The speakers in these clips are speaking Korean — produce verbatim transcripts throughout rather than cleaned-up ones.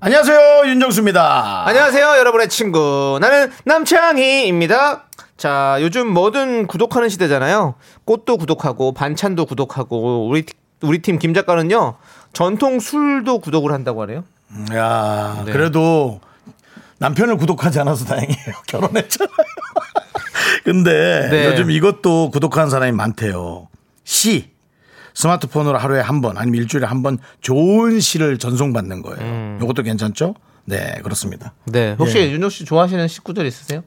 안녕하세요, 윤정수입니다. 안녕하세요, 여러분의 친구. 나는 남창희입니다. 자, 요즘 뭐든 구독하는 시대잖아요. 꽃도 구독하고, 반찬도 구독하고, 우리, 우리 팀 김 작가는요, 전통 술도 구독을 한다고 하네요. 야, 네. 그래도 남편을 구독하지 않아서 다행이에요. 결혼했잖아요. 근데 네. 요즘 이것도 구독하는 사람이 많대요. 시. 스마트폰으로 하루에 한 번 아니면 일주일에 한 번 좋은 시를 전송받는 거예요. 음. 이것도 괜찮죠? 네, 그렇습니다. 네, 혹시 예. 윤호 씨 좋아하시는 식구들 있으세요?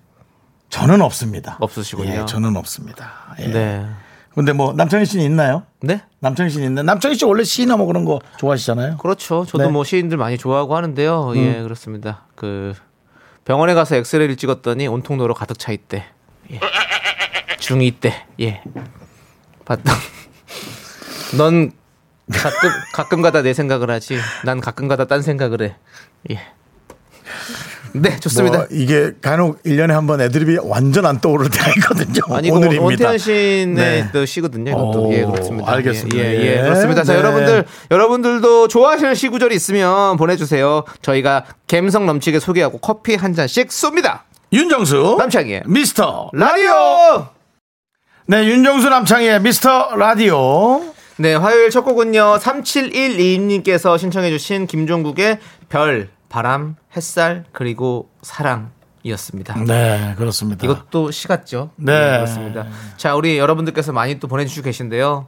저는 없습니다. 없으시군요. 예, 저는 없습니다. 예. 네. 근데 뭐 남창희 씨는 있나요? 네? 남창희 씨는 있나요? 남창희 씨 원래 시나 뭐 그런 거 좋아하시잖아요. 그렇죠. 저도 네. 뭐 시인들 많이 좋아하고 하는데요. 음. 예, 그렇습니다. 그 병원에 가서 엑스레이를 찍었더니 온통 노로 가득 차 있대. 예. 중이 때. 예. 봤던. 넌 가끔 가끔 가다 내 생각을 하지. 난 가끔 가다 딴 생각을 해. 예. 네, 좋습니다. 뭐 이게 간혹 일 년에 한 번 애드립이 완전 안 떠오를 때가 있거든요. 아니, 오늘입니다. 원태연 씨의 네. 시거든요. 이것도. 예, 그렇습니다. 알겠습니다. 예, 예, 예. 그렇습니다. 자, 네. 여러분들, 여러분들도 좋아하시는 시 구절이 있으면 보내주세요. 저희가 감성 넘치게 소개하고 커피 한 잔씩 쏩니다. 윤정수, 남창희의 미스터 라디오. 네, 윤정수 남창희의 미스터 라디오. 네, 화요일 첫 곡은요, 삼칠일이님께서 신청해주신 김종국의 별, 바람, 햇살, 그리고 사랑이었습니다. 네, 그렇습니다. 이것도 시 같죠? 네. 네, 그렇습니다. 자, 우리 여러분들께서 많이 또 보내주시고 계신데요.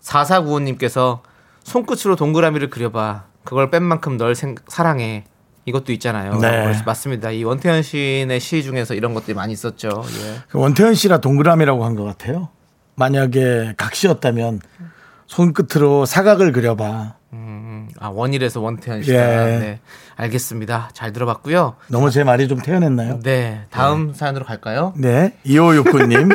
사사구오님께서 손끝으로 동그라미를 그려봐. 그걸 뺀 만큼 널 생, 사랑해. 이것도 있잖아요. 네. 맞습니다. 이 원태현 씨의 시 중에서 이런 것들이 많이 있었죠. 예. 그 원태현 씨라 동그라미라고 한 것 같아요. 만약에 각시였다면 손끝으로 사각을 그려봐. 음, 아, 원일에서 원태현 씨가. 예. 네, 알겠습니다. 잘 들어봤고요. 너무 제 말이 좀 태연했나요? 네, 다음 네. 사연으로 갈까요? 네, 이오육구님.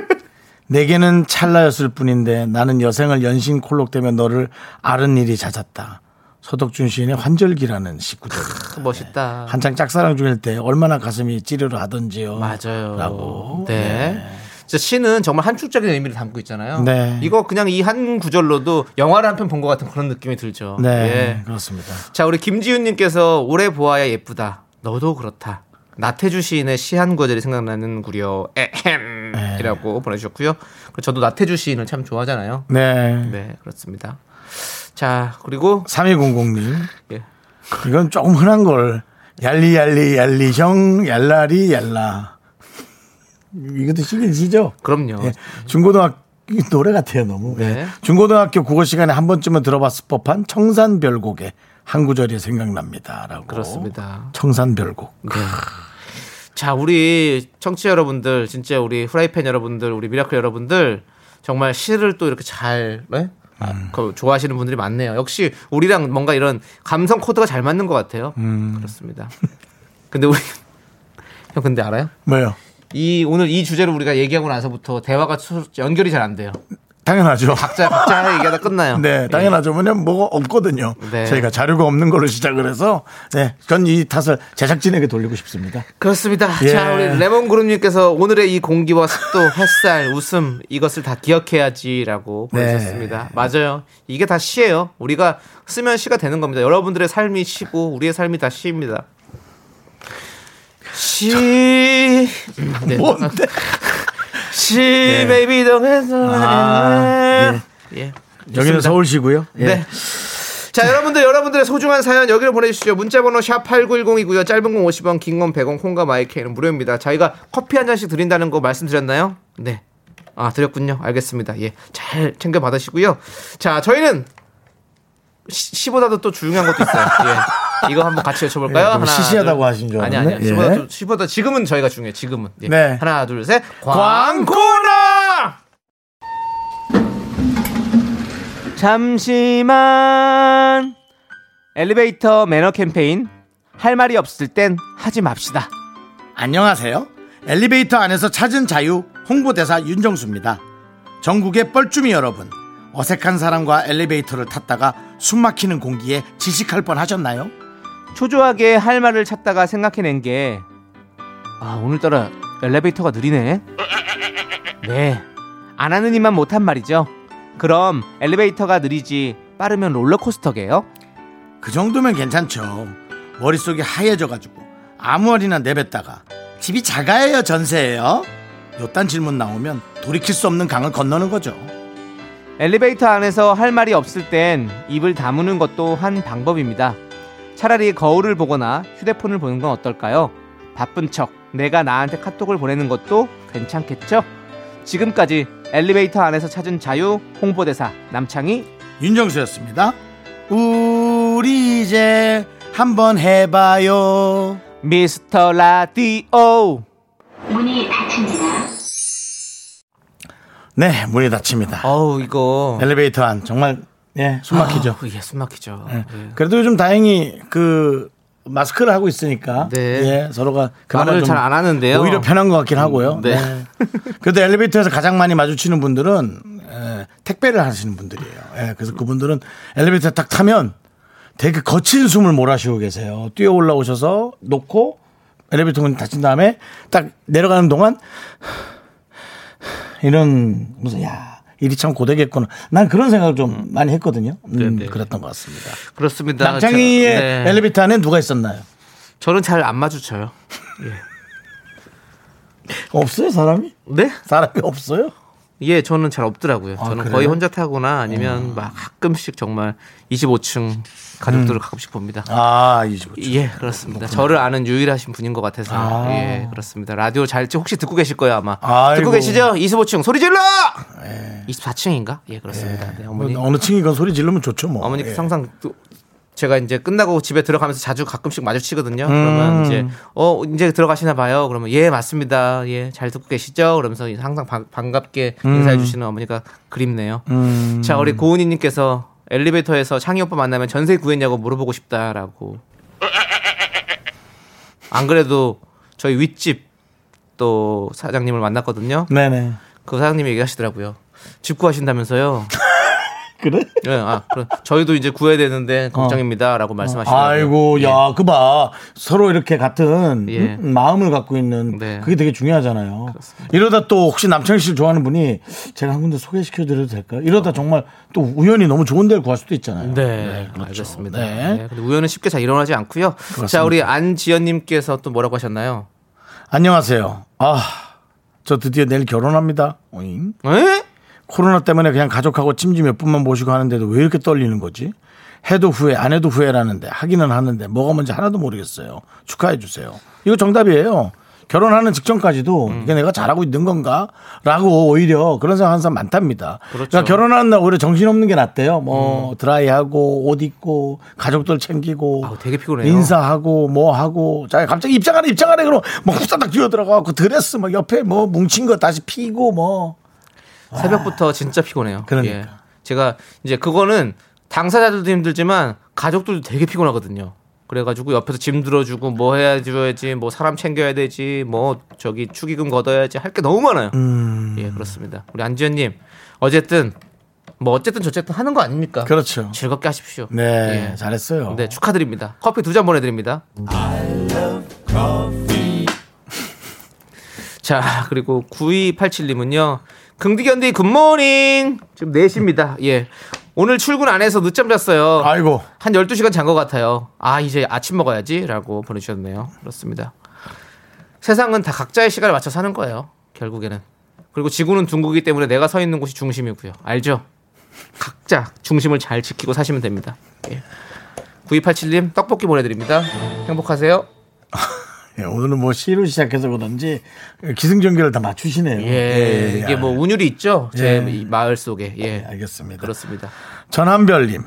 내게는 찰나였을 뿐인데 나는 여생을 연신 콜록대며 너를 아는 일이 잦았다. 서덕준 시인의 환절기라는 시구절. 아, 멋있다. 네. 한창 짝사랑 중일 때 얼마나 가슴이 찌르르 하던지요. 맞아요. 라고. 네. 네. 시는 정말 한축적인 의미를 담고 있잖아요. 네. 이거 그냥 이 한 구절로도 영화를 한 편 본 것 같은 그런 느낌이 들죠. 네, 예. 그렇습니다. 자, 우리 김지윤님께서 오래 보아야 예쁘다. 너도 그렇다. 나태주 시인의 시 한 구절이 생각나는 구려. 에헴이라고 보내주셨고요. 저도 나태주 시인을 참 좋아하잖아요. 네, 네, 그렇습니다. 자, 그리고 삼이공공님. 예. 이건 조금 흔한 걸. 얄리 얄리 얄리 형 얄라리 얄라. 이것도 시기시죠? 그럼요. 예. 중고등학교 노래 같아요, 너무. 네. 예. 중고등학교 국어 시간에 한 번쯤은 들어봤을 법한 청산별곡의 한 구절이 생각납니다라고. 그렇습니다. 청산별곡. 네. 자, 우리 청취자 여러분들, 진짜 우리 후라이팬 여러분들, 우리 미라클 여러분들 정말 시를 또 이렇게 잘 네? 음. 좋아하시는 분들이 많네요. 역시 우리랑 뭔가 이런 감성 코드가 잘 맞는 것 같아요. 음. 그렇습니다. 근데 우리 형 근데 알아요? 뭐요? 이 오늘 이 주제로 우리가 얘기하고 나서부터 대화가 연결이 잘 안 돼요. 당연하죠. 각자 각자 얘기하다 끝나요. 네, 당연하죠. 왜냐면 뭐가 없거든요. 네. 저희가 자료가 없는 걸로 시작을 해서 네, 전 이 탓을 제작진에게 돌리고 싶습니다. 그렇습니다. 예. 자, 우리 레몬 그룹님께서 오늘의 이 공기와 습도, 햇살, 웃음 이것을 다 기억해야지라고 보내셨습니다. 네. 맞아요. 이게 다 시예요. 우리가 쓰면 시가 되는 겁니다. 여러분들의 삶이 시고 우리의 삶이 다 시입니다. 시 네. 뭔데? 시 네. 베이비 동에서 아, 예. 예. 여기는 서울시고요. 예. 네. 자, 여러분들 여러분들의 소중한 사연 여기로 보내주시죠. 문자번호 샵 팔구일공이고요. 짧은 공 오십 원, 긴 건 백 원, 콩과 마이크는 무료입니다. 저희가 커피 한 잔씩 드린다는 거 말씀드렸나요? 네. 아, 드렸군요. 알겠습니다. 예, 잘 챙겨 받으시고요. 자, 저희는 시, 시보다도 또 중요한 것도 있어요. 예. 이거 한번 같이 외쳐볼까요? 예, 하나, 시시하다고 하신 줄 알았네. 아니, 아니, 시보다, 예. 시보다 지금은 저희가 중요해. 지금은. 예. 네. 하나, 둘, 셋. 광고나! 잠시만. 엘리베이터 매너 캠페인. 할 말이 없을 땐 하지 맙시다. 안녕하세요. 엘리베이터 안에서 찾은 자유 홍보대사 윤정수입니다. 전국의 뻘쭘이 여러분, 어색한 사람과 엘리베이터를 탔다가 숨막히는 공기에 질식할 뻔하셨나요? 초조하게 할 말을 찾다가 생각해낸 게, 아, 오늘따라 엘리베이터가 느리네. 네, 안 하는 이만 못한 말이죠. 그럼 엘리베이터가 느리지 빠르면 롤러코스터게요? 그 정도면 괜찮죠. 머릿속이 하얘져가지고 아무 말이나 내뱉다가 집이 작아요 전세예요? 요딴 질문 나오면 돌이킬 수 없는 강을 건너는 거죠. 엘리베이터 안에서 할 말이 없을 땐 입을 다무는 것도 한 방법입니다. 차라리 거울을 보거나 휴대폰을 보는 건 어떨까요? 바쁜 척 내가 나한테 카톡을 보내는 것도 괜찮겠죠? 지금까지 엘리베이터 안에서 찾은 자유 홍보대사 남창희 윤정수였습니다. 우리 이제 한번 해봐요. 미스터라디오 문이 닫힙니다. 네, 문이 닫힙니다. 어우, 이거 엘리베이터 안 정말 예, 숨 막히죠. 아, 예, 숨 막히죠. 예. 예. 그래도 요즘 다행히 그 마스크를 하고 있으니까 네. 예, 서로가 말을 잘 안 하는데요. 오히려 편한 것 같긴 음, 하고요. 네. 네. 그래도 엘리베이터에서 가장 많이 마주치는 분들은 예, 택배를 하시는 분들이에요. 예, 그래서 그분들은 엘리베이터 딱 타면 되게 거친 숨을 몰아쉬고 계세요. 뛰어 올라오셔서 놓고 엘리베이터 문 닫힌 다음에 딱 내려가는 동안 이런 무슨 야. 일이 참 고되겠구나. 난 그런 생각을 좀 많이 했거든요. 음, 그랬던 것 같습니다. 그렇습니다. 남창희의 네. 엘리베이터 안에 누가 있었나요? 저는 잘 안 마주쳐요. 예. 없어요, 사람이? 네? 사람이 없어요? 예, 저는 잘 없더라고요. 아, 저는 그래요? 거의 혼자 타거나 아니면 음. 막 가끔씩 정말 이십오 층 가족들을 음. 가끔씩 봅니다. 아, 이십오 층. 예, 그렇습니다. 그렇구나. 저를 아는 유일하신 분인 것 같아서. 아. 예, 그렇습니다. 라디오 잘 혹시 듣고 계실 거예요, 아마. 아이고. 듣고 계시죠? 이십오 층 소리 질러! 예. 이십사 층인가? 예, 그렇습니다. 예. 네, 어머니. 어느 층이건 소리 질르면 좋죠, 뭐. 어머니 예. 항상 또 제가 이제 끝나고 집에 들어가면서 자주 가끔씩 마주치거든요. 음. 그러면 이제 어 이제 들어가시나 봐요. 그러면 예 맞습니다. 예 잘 듣고 계시죠? 그러면서 항상 바, 반갑게 음. 인사해 주시는 어머니가 그립네요. 음. 자, 우리 고은이님께서 엘리베이터에서 창희 오빠 만나면 전세 구했냐고 물어보고 싶다라고. 안 그래도 저희 윗집 또 사장님을 만났거든요. 네네. 그 사장님이 얘기하시더라고요. 집 구하신다면서요. 그래? 예, 네, 아, 그래. 저희도 이제 구해야 되는데 걱정입니다라고 어. 말씀하시더라고요. 아이고, 예. 야, 그 봐. 서로 이렇게 같은 예. 마음을 갖고 있는 네. 그게 되게 중요하잖아요. 그렇습니다. 이러다 또 혹시 남창희 씨를 좋아하는 분이 제가 한 군데 소개시켜드려도 될까요? 이러다 어. 정말 또 우연히 너무 좋은 데를 구할 수도 있잖아요. 네, 네 그렇죠. 알겠습니다. 네. 네, 근데 우연은 쉽게 잘 일어나지 않고요. 그렇습니다. 자, 우리 안지연님께서 또 뭐라고 하셨나요? 안녕하세요. 아, 저 드디어 내일 결혼합니다. 오잉? 에? 코로나 때문에 그냥 가족하고 찜찜 몇 분만 모시고 하는데도 왜 이렇게 떨리는 거지? 해도 후회 안 해도 후회라는데 하기는 하는데 뭐가 뭔지 하나도 모르겠어요. 축하해 주세요. 이거 정답이에요. 결혼하는 직전까지도 음. 이게 내가 잘하고 있는 건가? 라고 오히려 그런 생각하는 사람 많답니다. 그렇죠. 그러니까 결혼하는 날 오히려 정신없는 게 낫대요. 뭐 음. 드라이하고 옷 입고 가족들 챙기고 아우, 되게 피곤해요. 인사하고 뭐 하고 자 갑자기 입장하래 입장하래 그러면 뭐 후다닥 뛰어들어가고 그 드레스 막 옆에 뭐 뭉친 거 다시 피고 뭐 새벽부터 진짜 피곤해요. 그러니까. 예. 제가 이제 그거는 당사자들도 힘들지만 가족들도 되게 피곤하거든요. 그래가지고 옆에서 짐 들어주고 뭐 해야지, 뭐 사람 챙겨야 되지, 뭐 저기 축의금 걷어야지 할 게 너무 많아요. 음... 예, 그렇습니다. 우리 안지현님 어쨌든 뭐 어쨌든 저쨌든 하는 거 아닙니까? 그렇죠. 즐겁게 하십시오. 네, 예. 잘했어요. 네, 축하드립니다. 커피 두 잔 보내드립니다. I love coffee. 자, 그리고 구이팔칠님은요. 긍디견디 굿모닝. 지금 네 시입니다. 예. 오늘 출근 안 해서 늦잠 잤어요. 아이고. 한 열두 시간 잔 것 같아요. 아, 이제 아침 먹어야지. 라고 보내주셨네요. 그렇습니다. 세상은 다 각자의 시간을 맞춰 사는 거예요. 결국에는. 그리고 지구는 둥글기 때문에 내가 서 있는 곳이 중심이고요. 알죠? 각자 중심을 잘 지키고 사시면 됩니다. 예. 구이팔칠님, 떡볶이 보내드립니다. 행복하세요. 오늘은 뭐 시로 시작해서 그런지 기승전결을 다 맞추시네요. 예, 예 이게 예. 뭐 운율이 있죠. 제 예. 마을 속에. 예, 알겠습니다. 그렇습니다. 전한별님,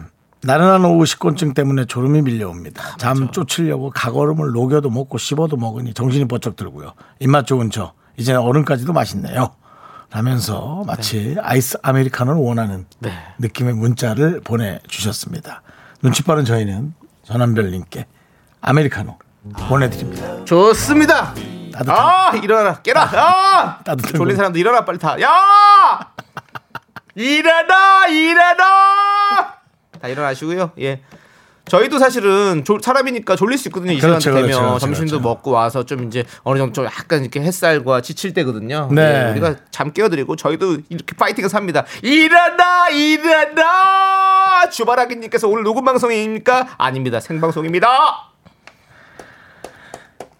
나른한 오후 식곤증 때문에 졸음이 밀려옵니다. 아, 잠 맞죠. 쫓으려고 가거름을 녹여도 먹고 씹어도 먹으니 정신이 번쩍 들고요. 입맛 좋은 저 이제는 얼음까지도 맛있네요. 라면서 마치 네. 아이스 아메리카노를 원하는 네. 느낌의 문자를 보내주셨습니다. 눈치 빠른 저희는 전한별님께 아메리카노 보내드립니다. 좋습니다. 따뜻한. 아 일어나 깨라. 아 따뜻한 졸린 사람도 일어나 빨리 타. 야 일어나 일어나. 다 일어나시고요. 예. 저희도 사실은 조, 사람이니까 졸릴 수 있거든요. 이 그렇죠, 시간 되면 그렇죠, 그렇죠, 점심도 그렇죠. 먹고 와서 좀 이제 어느 정도 약간 이렇게 햇살과 지칠 때거든요. 네. 예, 우리가 잠 깨워드리고 저희도 이렇게 파이팅을 삽니다. 일어나 일어나. 주바라기님께서 오늘 녹음 방송입니까? 아닙니다. 생방송입니다.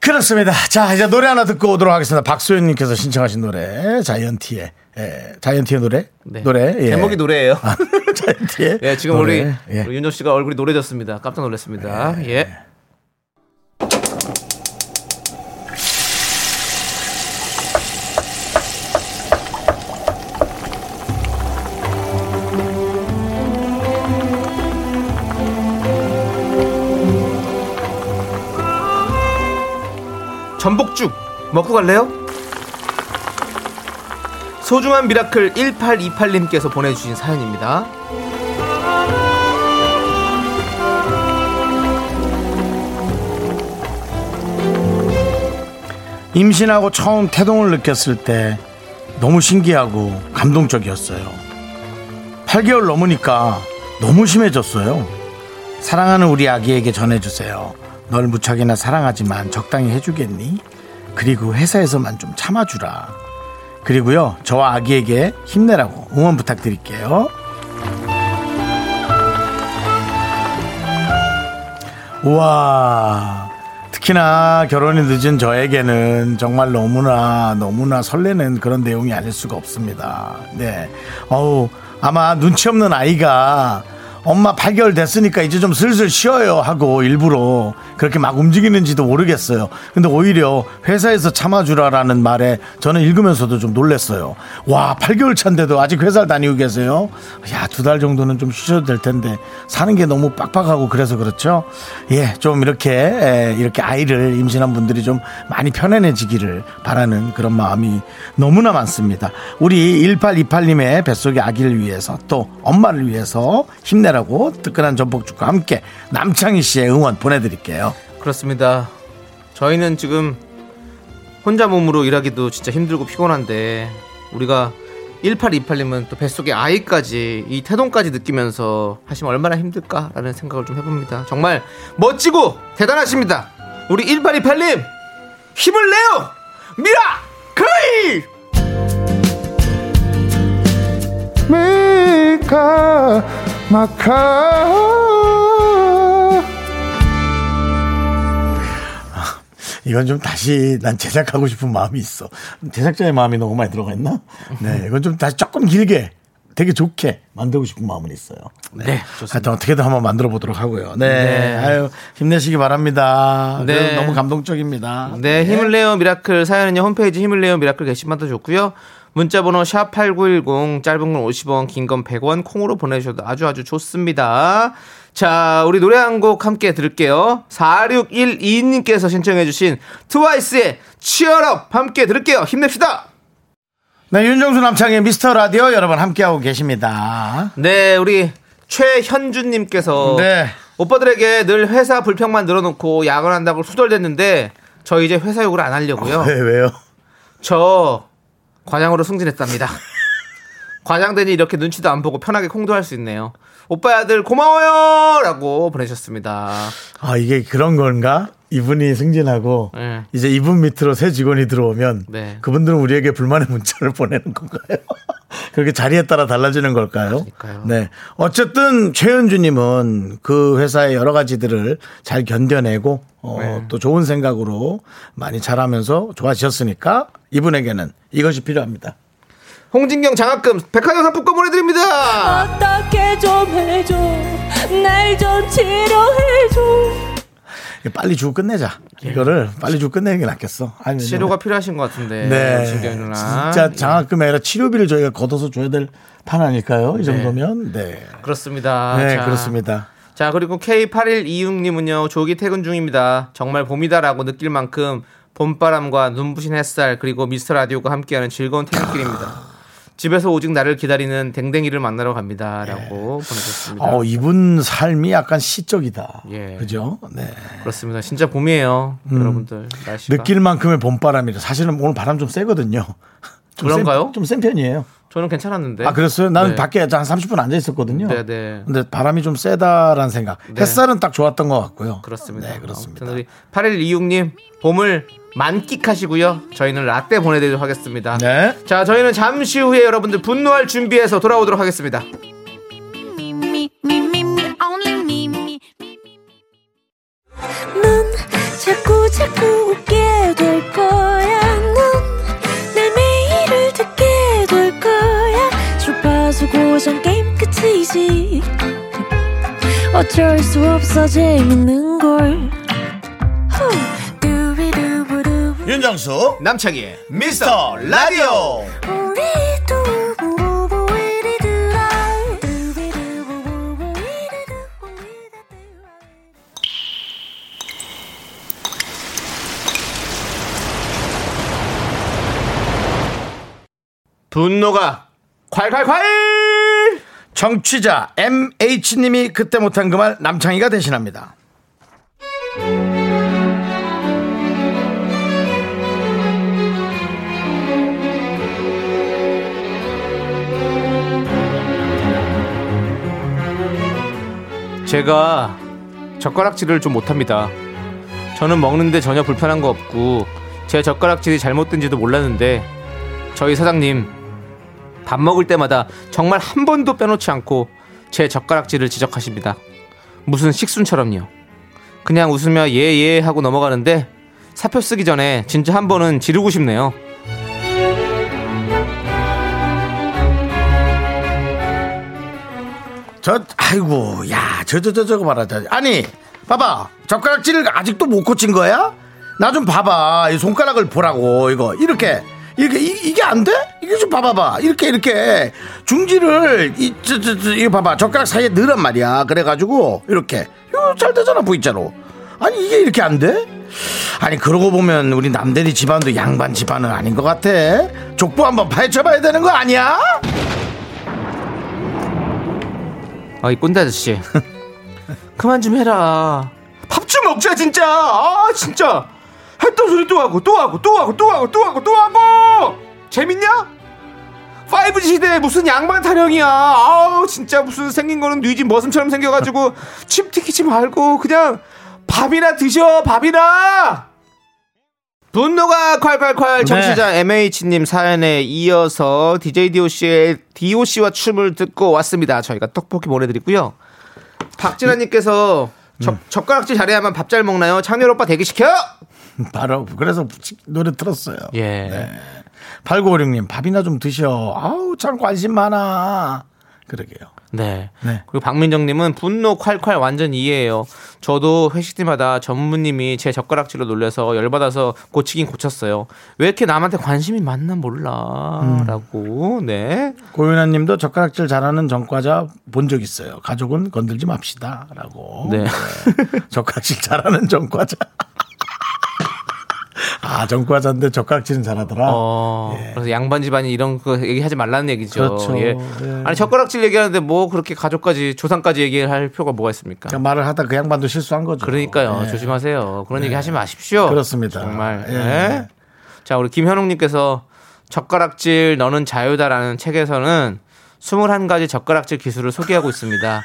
그렇습니다. 자 이제 노래 하나 듣고 오도록 하겠습니다. 박소연님께서 신청하신 노래 자이언티의 예, 자이언티의 노래 네. 노래 예. 제목이 노래예요. 아, 자이언티의 예, 지금 노래. 우리, 예. 우리 윤정 씨가 얼굴이 노래졌습니다. 깜짝 놀랐습니다. 예. 예. 전복죽 먹고 갈래요? 소중한 미라클 일팔이팔님께서 보내주신 사연입니다. 임신하고 처음 태동을 느꼈을 때 너무 신기하고 감동적이었어요. 팔 개월 넘으니까 너무 심해졌어요. 사랑하는 우리 아기에게 전해주세요. 널 무척이나 사랑하지만 적당히 해주겠니? 그리고 회사에서만 좀 참아주라. 그리고요 저와 아기에게 힘내라고 응원 부탁드릴게요. 우와, 특히나 결혼이 늦은 저에게는 정말 너무나 너무나 설레는 그런 내용이 아닐 수가 없습니다. 네, 어우 아마 눈치 없는 아이가 엄마 팔 개월 됐으니까 이제 좀 슬슬 쉬어요 하고 일부러 그렇게 막 움직이는지도 모르겠어요. 근데 오히려 회사에서 참아주라라는 말에 저는 읽으면서도 좀 놀랐어요. 와, 팔 개월 차인데도 아직 회사를 다니고 계세요? 야, 두 달 정도는 좀 쉬셔도 될 텐데 사는 게 너무 빡빡하고 그래서 그렇죠? 예, 좀 이렇게 에, 이렇게 아이를 임신한 분들이 좀 많이 편안해지기를 바라는 그런 마음이 너무나 많습니다. 우리 일팔이팔님의 뱃속의 아기를 위해서 또 엄마를 위해서 힘내 라고 뜨끈한 전복죽과 함께 남창희 씨의 응원 보내드릴게요. 그렇습니다. 저희는 지금 혼자 몸으로 일하기도 진짜 힘들고 피곤한데 우리가 일팔이팔님은 또 뱃속의 아이까지 이 태동까지 느끼면서 하시면 얼마나 힘들까라는 생각을 좀 해봅니다. 정말 멋지고 대단하십니다. 우리 일팔이팔님 힘을 내요. 미라클 미카 마카. 아, 이건 좀 다시 난 제작하고 싶은 마음이 있어. 제작자의 마음이 너무 많이 들어가 있나? 네, 이건 좀 다시 조금 길게 되게 좋게 만들고 싶은 마음은 있어요. 네, 네 좋습니다. 하여튼 어떻게든 한번 만들어 보도록 하고요. 네, 네. 아유 힘내시기 바랍니다. 네, 너무 감동적입니다. 네, 힘을 내요 미라클 사연은요 홈페이지 힘을 내요 미라클 게시판도 좋고요. 문자번호 샵팔구일공 짧은 건 오십 원 긴 건 백 원 콩으로 보내주셔도 아주 아주 좋습니다. 자 우리 노래 한 곡 함께 들을게요. 사육일이님께서 신청해 주신 트와이스의 치얼업 함께 들을게요. 힘냅시다. 네 윤정수 남창의 미스터라디오 여러분 함께하고 계십니다. 네 우리 최현주님께서 네. 오빠들에게 늘 회사 불평만 늘어놓고 야근한다고 수절됐는데 저 이제 회사 욕을 안 하려고요. 어, 왜, 왜요? 저 과장으로 승진했답니다. 과장되니 이렇게 눈치도 안 보고 편하게 콩도 할 수 있네요. 오빠의 아들 고마워요 라고 보내셨습니다. 아 이게 그런 건가? 이분이 승진하고 네. 이제 이분 밑으로 새 직원이 들어오면 네. 그분들은 우리에게 불만의 문자를 보내는 건가요? 그렇게 자리에 따라 달라지는 걸까요? 그러니까요. 네. 어쨌든 최현주님은 그 회사의 여러 가지들을 잘 견뎌내고 어, 네. 또 좋은 생각으로 많이 잘하면서 좋아지셨으니까 이분에게는 이것이 필요합니다. 홍진경 장학금 백화점 상품권 보내드립니다. 어떻게 좀 해줘 날 좀 치료해줘. 빨리 주고 끝내자. 예. 이거를 빨리 주고 끝내는 게 낫겠어. 아니, 치료가 네. 필요하신 것 같은데. 네. 진짜 장학금이 아니라 치료비를 저희가 걷어서 줘야 될 판 아닐까요? 이 네. 정도면. 네. 그렇습니다. 네, 자. 그렇습니다. 자, 그리고 케이 팔일이육님은요. 조기 퇴근 중입니다. 정말 봄이다라고 느낄 만큼 봄바람과 눈부신 햇살 그리고 미스터 라디오가 함께하는 즐거운 퇴근길입니다. 집에서 오직 나를 기다리는 댕댕이를 만나러 갑니다라고 예. 보내셨습니다. 어, 이분 삶이 약간 시적이다. 예. 그죠? 네. 그렇습니다. 진짜 봄이에요. 음. 여러분들. 날씨가. 느낄 만큼의 봄바람이죠. 사실은 오늘 바람 좀 세거든요. 좀 그런가요? 센, 좀 센 편이에요. 저는 괜찮았는데. 아, 그랬어요? 나는 네. 밖에 한 삼십 분 앉아 있었거든요. 네, 네. 근데 바람이 좀 세다라는 생각. 네. 햇살은 딱 좋았던 것 같고요. 그렇습니다. 네, 그렇습니다. 팔일이육 님, 봄을 만끽하시고요. 저희는 라떼 보내드리도록 하겠습니다. 네. 자, 저희는 잠시 후에 여러분들 분노할 준비해서 돌아오도록 하겠습니다. 넌 자꾸 자꾸 웃게 될 거야. 고전 게임 끝이지 어쩔 수 없어 재밌는걸. 윤정수 남창희 미스터 라디오. 분노가 콸콸콸. 정취자 엠에이치 님이 그때 못한 그 말 남창희가 대신합니다. 제가 젓가락질을 좀 못합니다. 저는 먹는데 전혀 불편한 거 없고 제 젓가락질이 잘못된지도 몰랐는데 저희 사장님 밥 먹을 때마다 정말 한 번도 빼놓지 않고 제 젓가락질을 지적하십니다. 무슨 식순처럼요. 그냥 웃으며 예예 예 하고 넘어가는데 사표 쓰기 전에 진짜 한 번은 지르고 싶네요. 저 아이고 야 저 저 저 저거 봐라. 아니 봐봐 젓가락질을 아직도 못 고친 거야? 나 좀 봐봐 이 손가락을 보라고 이거 이렇게 이렇게 이, 이게 안 돼? 이게 좀 봐봐봐. 이렇게 이렇게 중지를 이 저 저 저 이거 봐봐. 젓가락 사이에 넣으란 말이야. 그래가지고 이렇게 이거 잘 되잖아 V자로. 아니 이게 이렇게 안 돼? 아니 그러고 보면 우리 남대리 집안도 양반 집안은 아닌 것 같아. 족보 한번 파헤쳐봐야 되는 거 아니야? 아이 꼰대 아저씨 그만 좀 해라. 밥 좀 먹자 진짜. 아 진짜. 했던 소리 또 하고 또 하고 또 하고 또 하고 또 하고 또 하고 재밌냐? 파이브지 시대에 무슨 양반 타령이야. 아우 진짜 무슨 생긴 거는 뉘지 머슴처럼 생겨가지고 침 튀기지 말고 그냥 밥이나 드셔. 밥이나. 분노가 콸콸콸. 청취자 네. 엠에이치 님 사연에 이어서 디제이 디오씨의 디오씨와 춤을 듣고 왔습니다. 저희가 떡볶이 보내드리고요. 박진아님께서 음. 젓가락질 잘해야만 밥 잘 먹나요? 창렬 오빠 대기시켜. 바로 그래서 노래 들었어요. 예. 네. 팔구오육 님 밥이나 좀 드셔. 아우 참 관심 많아. 그러게요. 네. 네. 그리고 박민정님은 분노 콸콸 완전 이해해요. 저도 회식 때마다 전무님이 제 젓가락질로 놀려서 열받아서 고치긴 고쳤어요. 왜 이렇게 남한테 관심이 많나 몰라라고. 음. 네. 고윤아님도 젓가락질 잘하는 전과자 본 적 있어요. 가족은 건들지 맙시다라고. 네. 네. 젓가락질 잘하는 전과자. 아, 전과자인데 젓가락질은 잘하더라. 어, 예. 그래서 양반 집안이 이런 거 얘기하지 말라는 얘기죠. 그렇죠. 예. 예. 아니 젓가락질 얘기하는데 뭐 그렇게 가족까지 조상까지 얘기할 필요가 뭐가 있습니까? 그러니까 말을 하다 그 양반도 실수한 거죠. 그러니까요. 예. 조심하세요. 그런 예. 얘기 하지 마십시오. 그렇습니다. 정말. 예. 예. 자, 우리 김현웅님께서 젓가락질 너는 자유다라는 책에서는 스물한 가지 젓가락질 기술을 소개하고 있습니다.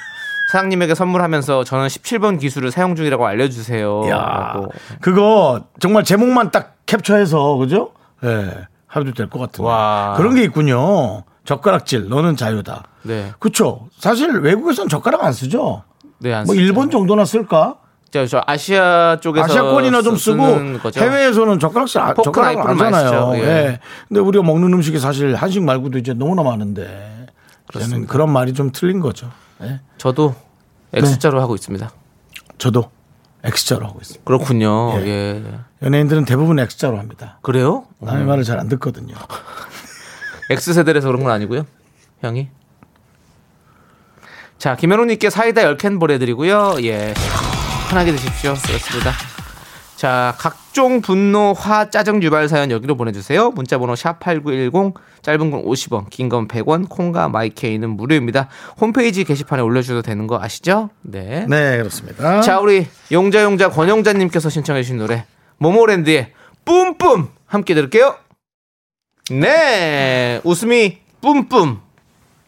사장님에게 선물하면서 저는 십칠 번 기술을 사용 중이라고 알려주세요. 야, 그거 정말 제목만 딱 캡처해서 그죠? 예, 하도 될 것 같은데. 와. 그런 게 있군요. 젓가락질 너는 자유다. 네, 그렇죠. 사실 외국에서는 젓가락 안 쓰죠. 네, 안 쓰죠. 뭐 일본 정도나 쓸까? 저, 저 아시아 쪽에서 아시아권이나 좀 쓰고 거죠? 해외에서는 젓가락질 아, 젓가락을 안 쓰잖아요. 예. 예. 근데 우리가 먹는 음식이 사실 한식 말고도 이제 너무나 많은데 저는 그런 말이 좀 틀린 거죠. 네. 저도 X자로 네. 하고 있습니다. 저도 X자로 하고 있습니다. 그렇군요. 예. 예. 연예인들은 대부분 X자로 합니다. 그래요? 남의 음. 말을 잘 안 듣거든요. X세대라서 그런 건 아니고요. 형이. 자, 김현우님께 사이다 열 캔 보내드리고요. 예. 편하게 드십시오. 그렇습니다. 자, 각종 분노, 화, 짜증 유발 사연 여기로 보내주세요. 문자번호 샵팔구일공, 짧은 건 오십 원, 긴 건 백 원, 콩과 마이케이는 무료입니다. 홈페이지 게시판에 올려주셔도 되는 거 아시죠? 네, 네 그렇습니다. 자, 우리 용자용자 권용자님께서 신청해 주신 노래 모모랜드의 뿜뿜 함께 들을게요. 네, 웃음이 뿜뿜,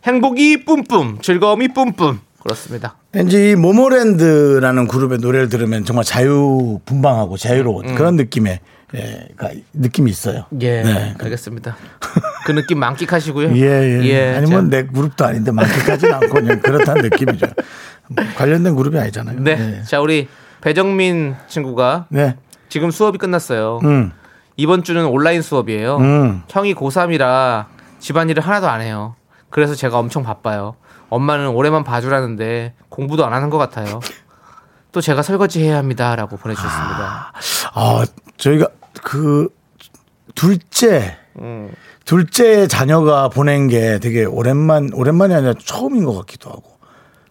행복이 뿜뿜, 즐거움이 뿜뿜. 그렇습니다. 왠지 모모랜드라는 그룹의 노래를 들으면 정말 자유분방하고 자유로운 음. 그런 느낌의 예, 느낌이 있어요. 예, 네. 알겠습니다. 그 느낌 만끽하시고요. 예, 예. 예, 아니면 내 그룹도 아닌데 만끽하진 않고 그냥 그렇다는 느낌이죠. 관련된 그룹이 아니잖아요. 네. 네. 자, 우리 배정민 친구가 네. 지금 수업이 끝났어요. 음. 이번 주는 온라인 수업이에요. 음. 형이 고삼이라 집안일을 하나도 안 해요. 그래서 제가 엄청 바빠요. 엄마는 올해만 봐주라는데 공부도 안 하는 것 같아요. 또 제가 설거지해야 합니다라고 보내주셨습니다. 아, 아 저희가 그 둘째 음. 둘째 자녀가 보낸 게 되게 오랜만 오랜만이 아니라 처음인 것 같기도 하고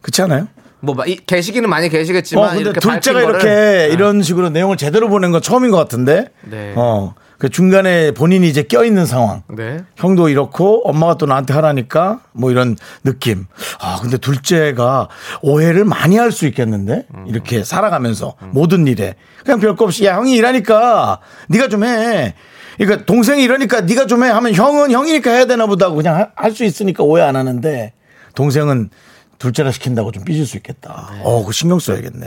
그렇지 않아요? 뭐 계시기는 많이 계시겠지만 어, 이렇게 둘째가 이렇게 거를... 이런 식으로 내용을 제대로 보낸 건 처음인 것 같은데. 네. 어. 그 중간에 본인이 이제 껴있는 상황. 네. 형도 이렇고 엄마가 또 나한테 하라니까 뭐 이런 느낌. 아, 근데 둘째가 오해를 많이 할 수 있겠는데? 음. 이렇게 살아가면서 음. 모든 일에. 그냥 별거 없이 야, 형이 일하니까 네가 좀 해. 그러니까 동생이 이러니까 네가 좀 해 하면 형은 형이니까 해야 되나 보다 하고 그냥 할 수 있으니까 오해 안 하는데 동생은 둘째라 시킨다고 좀 삐질 수 있겠다. 네. 어, 그거 신경 써야겠네.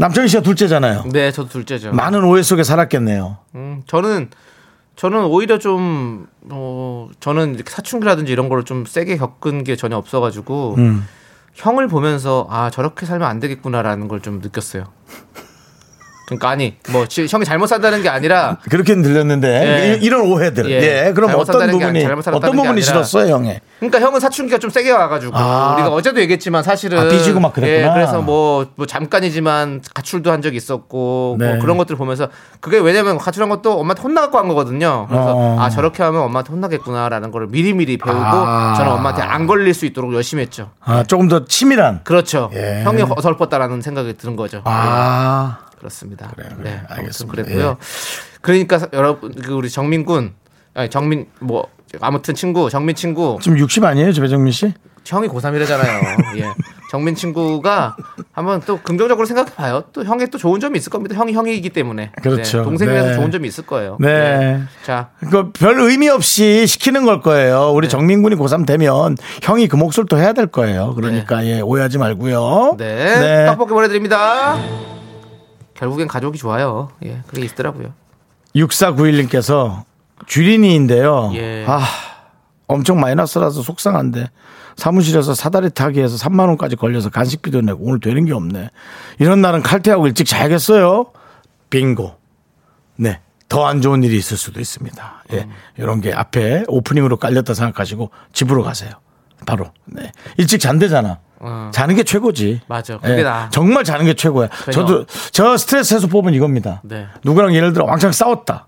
남정희 씨가 둘째잖아요. 네, 저도 둘째죠. 많은 오해 속에 살았겠네요. 음, 저는 저는 오히려 좀 어, 저는 이렇게 사춘기라든지 이런 거를 좀 세게 겪은 게 전혀 없어가지고 음. 형을 보면서 아 저렇게 살면 안 되겠구나라는 걸 좀 느꼈어요. 그러니까 아니 뭐 형이 잘못 산다는 게 아니라 그렇게는 들렸는데 예. 이런 오해들. 예, 예. 그럼 어떤 부분이 어떤 부분이 싫었어요, 형이? 그러니까 형은 사춘기가 좀 세게 와가지고 아. 우리가 어제도 얘기했지만 사실은 아, 삐지고 막 그랬구나. 예, 그래서 뭐, 뭐 잠깐이지만 가출도 한 적이 있었고 네. 뭐 그런 것들을 보면서 그게 왜냐면 가출한 것도 엄마한테 혼나갖고 한 거거든요. 그래서 어. 아 저렇게 하면 엄마한테 혼나겠구나라는 걸 미리미리 배우고 아. 저는 엄마한테 안 걸릴 수 있도록 열심히 했죠. 아 조금 더 치밀한. 그렇죠. 예. 형이 어설펐다라는 생각이 드는 거죠. 아. 그렇습니다. 그래요, 그래요. 네, 알겠습니다. 그랬고요. 예. 그러니까 여러분, 그 우리 정민군, 아니 정민 뭐 아무튼 친구, 정민 친구. 지금 육십 아니에요, 저 배정민 씨? 형이 고삼이라잖아요. 예, 정민 친구가 한번 또 긍정적으로 생각해 봐요. 또 형의 또 좋은 점이 있을 겁니다. 형이 형이기 때문에. 그렇죠. 네, 동생이라서 네. 좋은 점이 있을 거예요. 네. 네. 자, 그 별 의미 없이 시키는 걸 거예요. 우리 네. 정민군이 고삼 되면 형이 그 몫을 또 해야 될 거예요. 그러니까 네. 예, 오해하지 말고요. 네. 네. 떡볶이 보내드립니다. 결국엔 가족이 좋아요. 예, 그게 있더라고요. 육사구일님께서 주린이인데요. 예. 아, 엄청 마이너스라서 속상한데 사무실에서 사다리 타기에서 삼만 원까지 걸려서 간식비도 내고 오늘 되는 게 없네. 이런 날은 칼퇴하고 일찍 자야겠어요. 빙고. 네, 더 안 좋은 일이 있을 수도 있습니다. 예, 음. 이런 게 앞에 오프닝으로 깔렸다 생각하시고 집으로 가세요. 바로. 네, 일찍 잔대잖아. 어. 자는 게 최고지. 맞아. 그게 네. 나. 정말 자는 게 최고야. 전혀. 저도 저 스트레스 해소법은 이겁니다. 네. 누구랑 예를 들어 왕창 싸웠다.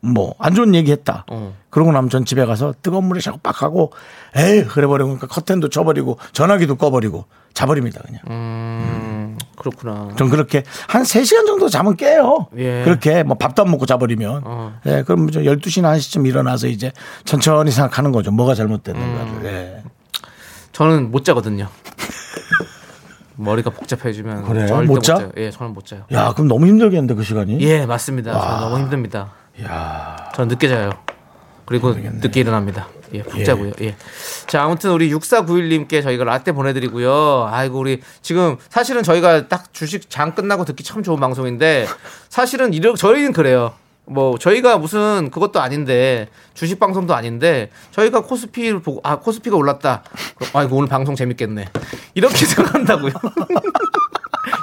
뭐 안 좋은 얘기했다. 어. 그러고 나면 전 집에 가서 뜨거운 물에 샥박하고 에이 그래버리고 그러니까 커튼도 쳐버리고 전화기도 꺼버리고 자버립니다 그냥. 음, 음. 그렇구나. 전 그렇게 한 세 시간 정도 자면 깨요. 예. 그렇게 뭐 밥도 안 먹고 자버리면. 어. 예, 그럼 열두 시나 한 시쯤 일어나서 이제 천천히 생각하는 거죠. 뭐가 잘못됐는가를. 음. 예. 저는 못 자거든요. 머리가 복잡해지면 그래? 못 자? 못 예, 저는 못 자요. 야, 그럼 너무 힘들겠는데 그 시간이? 예, 맞습니다. 저는 너무 힘듭니다. 야, 저는 늦게 자요. 그리고 힘들겠네. 늦게 일어납니다. 예, 복잡고요. 예. 예. 자, 아무튼 우리 육사구일님께 저희가 라떼 보내드리고요. 아이고 우리 지금 사실은 저희가 딱 주식 장 끝나고 듣기 참 좋은 방송인데 사실은 이러 저희는 그래요. 뭐 저희가 무슨 그것도 아닌데 주식 방송도 아닌데 저희가 코스피를 보고 아 코스피가 올랐다. 아이고 오늘 방송 재밌겠네. 이렇게 생각한다고요.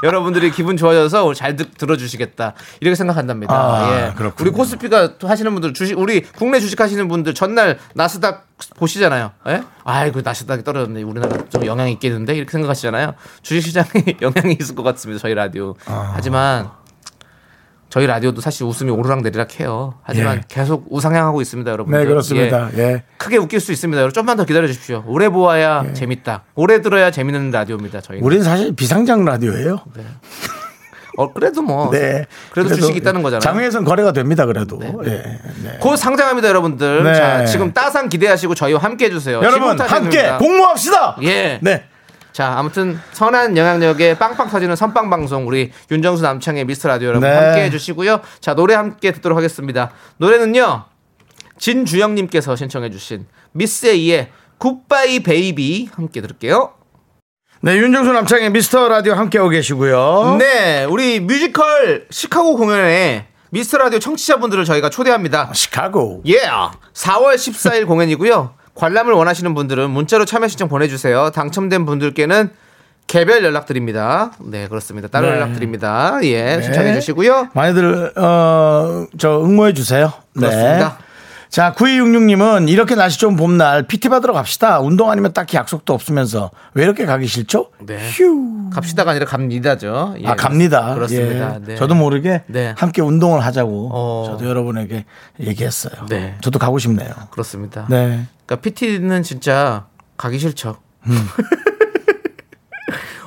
여러분들이 기분 좋아져서 오늘 잘 듣, 들어주시겠다. 이렇게 생각한답니다. 아, 예. 그렇군요. 우리 코스피가 하시는 분들 주식 우리 국내 주식 하시는 분들 전날 나스닥 보시잖아요. 예? 아이고 나스닥이 떨어졌네. 우리나라 좀 영향이 있겠는데 이렇게 생각하시잖아요. 주식 시장에 영향이 있을 것 같습니다. 저희 라디오. 아. 하지만. 저희 라디오도 사실 웃음이 오르락내리락 해요. 하지만 예. 계속 우상향하고 있습니다, 여러분들. 네, 그렇습니다. 예. 예. 크게 웃길 수 있습니다. 여러분 좀만 더 기다려 주십시오. 오래 보아야 예. 재밌다. 오래 들어야 재밌는 라디오입니다, 저희는. 우리는 사실 비상장 라디오예요. 네. 어, 그래도 뭐. 네. 그래도, 그래도 주식이 있다는 거잖아요. 장외에선 거래가 됩니다, 그래도. 네. 네. 네. 곧 상장합니다, 여러분들. 네. 자, 지금 따상 기대하시고 저희와 함께 해주세요. 여러분, 함께 공모합시다! 예. 네. 자, 아무튼 선한 영향력에 빵빵 터지는 선빵 방송 우리 윤정수 남창의 미스터라디오 여러분 네. 함께 해주시고요. 자, 노래 함께 듣도록 하겠습니다. 노래는요. 진주영님께서 신청해 주신 미스에이의 굿바이 베이비 함께 들을게요. 네, 윤정수 남창의 미스터라디오 함께하고 계시고요. 네, 우리 뮤지컬 시카고 공연에 미스터라디오 청취자분들을 저희가 초대합니다. 시카고 예, yeah. 사월 십사일 공연이고요. 관람을 원하시는 분들은 문자로 참여 신청 보내주세요. 당첨된 분들께는 개별 연락드립니다. 네, 그렇습니다. 따로 네. 연락드립니다. 예, 네. 신청해 주시고요. 많이들 어, 저 응모해 주세요. 그렇습니다. 네. 자, 구이육육님은 이렇게 날씨 좋은 봄날 피티 받으러 갑시다. 운동 아니면 딱히 약속도 없으면서 왜 이렇게 가기 싫죠? 네. 휴. 갑시다가 아니라 갑니다죠. 예, 아, 갑니다. 그렇습니다. 예. 네. 저도 모르게 네. 함께 운동을 하자고 어... 저도 여러분에게 얘기했어요. 네. 저도 가고 싶네요. 그렇습니다. 네. 그러니까 피티는 진짜 가기 싫죠. 음.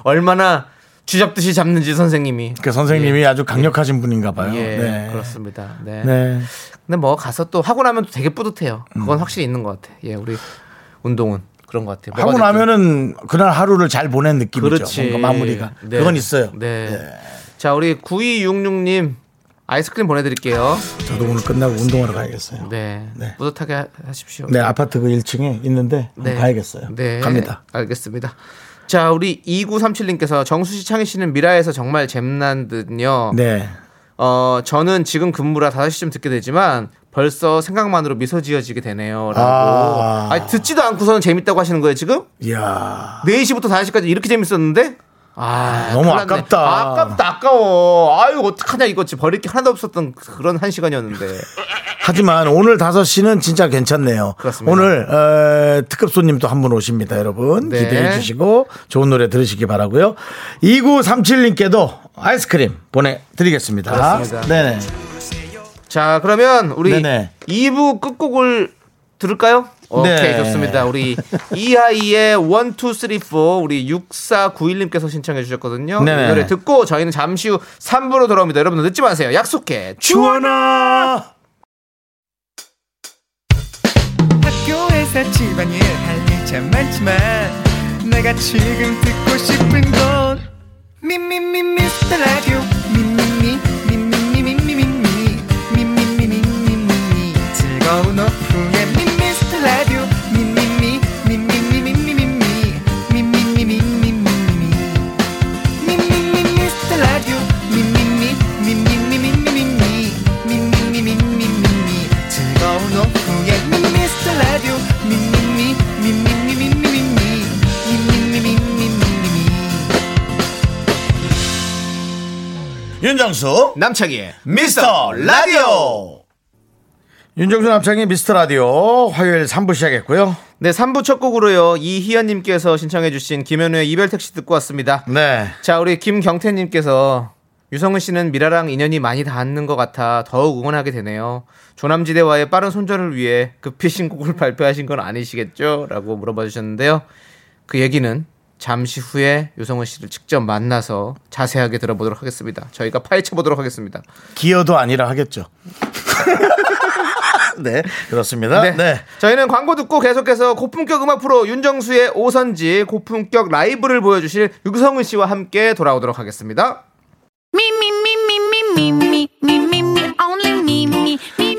얼마나 쥐잡듯이 잡는지 선생님이. 그 선생님이 예. 아주 강력하신 예. 분인가 봐요. 예. 네. 그렇습니다. 네. 네. 근데 뭐 가서 또 하고 나면 또 되게 뿌듯해요. 그건 음. 확실히 있는 것 같아. 예, 우리 운동은 그런 것 같아요. 하고 나면은 그날 하루를 잘 보낸 느낌이죠. 그렇지. 뭔가 마무리가. 네. 그건 있어요. 네. 네. 자, 우리 구이육육님 아이스크림 보내드릴게요. 저도 오늘 끝나고 운동하러 가야겠어요. 네. 네. 뿌듯하게 하십시오. 네, 아파트 그 일 층에 있는데 네. 가야겠어요. 네. 갑니다. 알겠습니다. 자, 우리 이구삼칠님께서 정수씨 창희씨는 미라에서 정말 잼난 듯요. 네. 어, 저는 지금 근무라 다섯 시쯤 듣게 되지만 벌써 생각만으로 미소 지어지게 되네요. 라고. 아. 아니, 듣지도 않고서는 재밌다고 하시는 거예요, 지금? 이야. 네 시부터 다섯 시까지 이렇게 재밌었는데? 아, 너무 아깝다. 아, 아깝다, 아까워. 아유, 어떡하냐, 이거 버릴 게 하나도 없었던 그런 한 시간이었는데. 하지만 오늘 다섯 시는 진짜 괜찮네요. 그렇습니다. 오늘 어, 특급 손님도 한 분 오십니다, 여러분. 네. 기대해 주시고 좋은 노래 들으시기 바라고요. 이구삼칠님께도 아이스크림 보내드리겠습니다. 그렇습니다. 네네. 자, 그러면 우리 네네. 이 부 끝곡을 들을까요? 오케이, 네. 좋습니다. 우리 이하이의 일, 이, 삼, 사 우리 육사구일님께서 신청해 주셨거든요. 네. 이 노래 듣고 저희는 잠시 후 삼 부로 돌아옵니다. 여러분들 늦지 마세요. 약속해 주원아. 학교에서 집안일 할 일 참 많지만 내가 지금 듣고 싶은 건 미미미 미스터 라디오 미미미 미미미 미미미 미미미 미미미 즐거운 오픈에 윤정수 남창희의 미스터 라디오. 윤정수 남창희의 미스터 라디오 화요일 삼 부 시작했고요. 네, 삼 부 첫 곡으로요. 이희연님께서 신청해 주신 김현우의 이별 택시 듣고 왔습니다. 네. 자, 우리 김경태님께서 유성은 씨는 미라랑 인연이 많이 닿는 것 같아 더욱 응원하게 되네요. 조남지대와의 빠른 손절을 위해 급히 신곡을 발표하신 건 아니시겠죠? 라고 물어봐 주셨는데요. 그 얘기는 잠시 후에 유성은 씨를 직접 만나서 자세하게 들어보도록 하겠습니다. 저희가 파헤쳐 보도록 하겠습니다. 기어도 아니라 하겠죠. 네, 그렇습니다. 네. 네. 저희는 광고 듣고 계속해서 고품격 음악 프로 윤정수의 오선지 고품격 라이브를 보여주실 유성은 씨와 함께 돌아오도록 하겠습니다.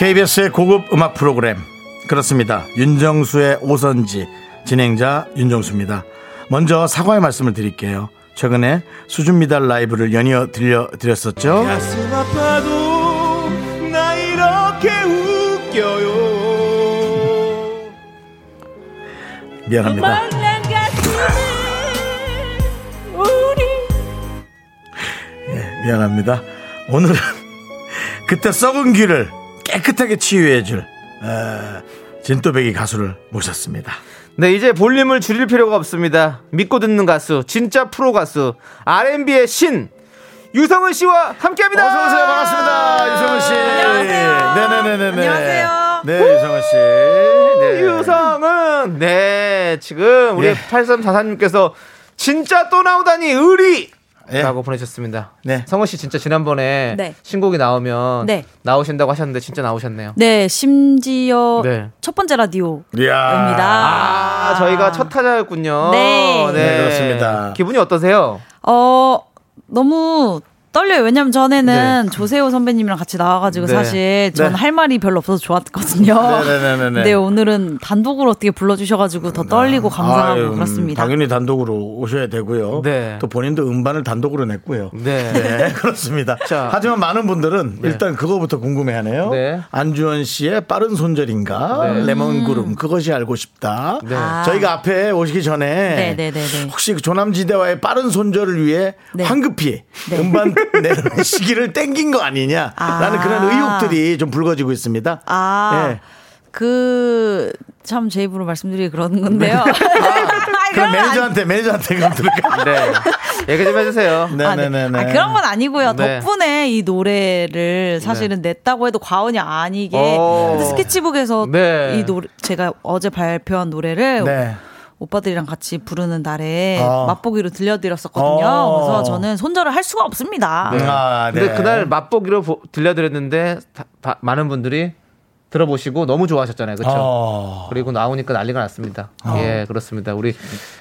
케이비에스의 고급 음악 프로그램, 그렇습니다. 윤정수의 오선지, 진행자 윤정수입니다. 먼저 사과의 말씀을 드릴게요. 최근에 수준미달 라이브를 연이어 들려드렸었죠. 가슴 아파도 나 이렇게 웃겨요. 미안합니다. 네, 미안합니다. 오늘은 그때 썩은 귀를 깨끗하게 치유해줄 어, 진또배기 가수를 모셨습니다. 네, 이제 볼륨을 줄일 필요가 없습니다. 믿고 듣는 가수, 진짜 프로 가수, 알앤비의 신 유성은 씨와 함께합니다. 어서 오세요, 반갑습니다. 유성은 씨. 안녕하세요. 네네네네. 안녕하세요. 네, 유성은 씨. 네. 유성은. 네, 지금 우리 예. 팔삼사사님께서 진짜 또 나오다니 의리. 네. 라고 보내셨습니다. 네. 성은 씨 진짜 지난번에 네. 신곡이 나오면 네. 나오신다고 하셨는데 진짜 나오셨네요. 네, 심지어 네. 첫 번째 라디오입니다. 아, 아, 저희가 첫 타자였군요. 네. 네. 네, 그렇습니다. 기분이 어떠세요? 어, 너무 떨려요. 왜냐면 전에는 네. 조세호 선배님이랑 같이 나와가지고 네. 사실 전 할 네. 말이 별로 없어서 좋았거든요. 네네네네. 근데 오늘은 단독으로 어떻게 불러주셔가지고 더 떨리고 감사하고 아유, 그렇습니다. 당연히 단독으로 오셔야 되고요. 네. 또 본인도 음반을 단독으로 냈고요. 네, 네 그렇습니다. 자. 하지만 많은 분들은 네. 일단 그거부터 궁금해하네요. 네. 안주현 씨의 빠른 손절인가 네. 레몬구름 그것이 알고 싶다. 네. 아. 저희가 앞에 오시기 전에 네, 네, 네, 네. 혹시 조남지대와의 빠른 손절을 위해 네. 황급히 네. 음반 내는 시기를 땡긴 거 아니냐? 라는 아~ 그런 의혹들이 좀 불거지고 있습니다. 아, 네. 그, 참 제 입으로 말씀드리기 그런 건데요. 아, 그럼 매니저한테, 매니저한테 그럼 들을까요? 네. 얘기 좀 해주세요. 네, 아, 네, 네, 네. 아, 그런 건 아니고요. 네. 덕분에 이 노래를 사실은 네. 냈다고 해도 과언이 아니게 스케치북에서 네. 이 노래, 제가 어제 발표한 노래를 네. 오빠들이랑 같이 부르는 날에 어. 맛보기로 들려드렸었거든요. 어. 그래서 저는 손절을 할 수가 없습니다. 네. 아, 네. 근데 그날 맛보기로 보, 들려드렸는데 다, 다, 많은 분들이 들어보시고 너무 좋아하셨잖아요. 그렇죠? 어. 그리고 나오니까 난리가 났습니다. 어. 예, 그렇습니다. 우리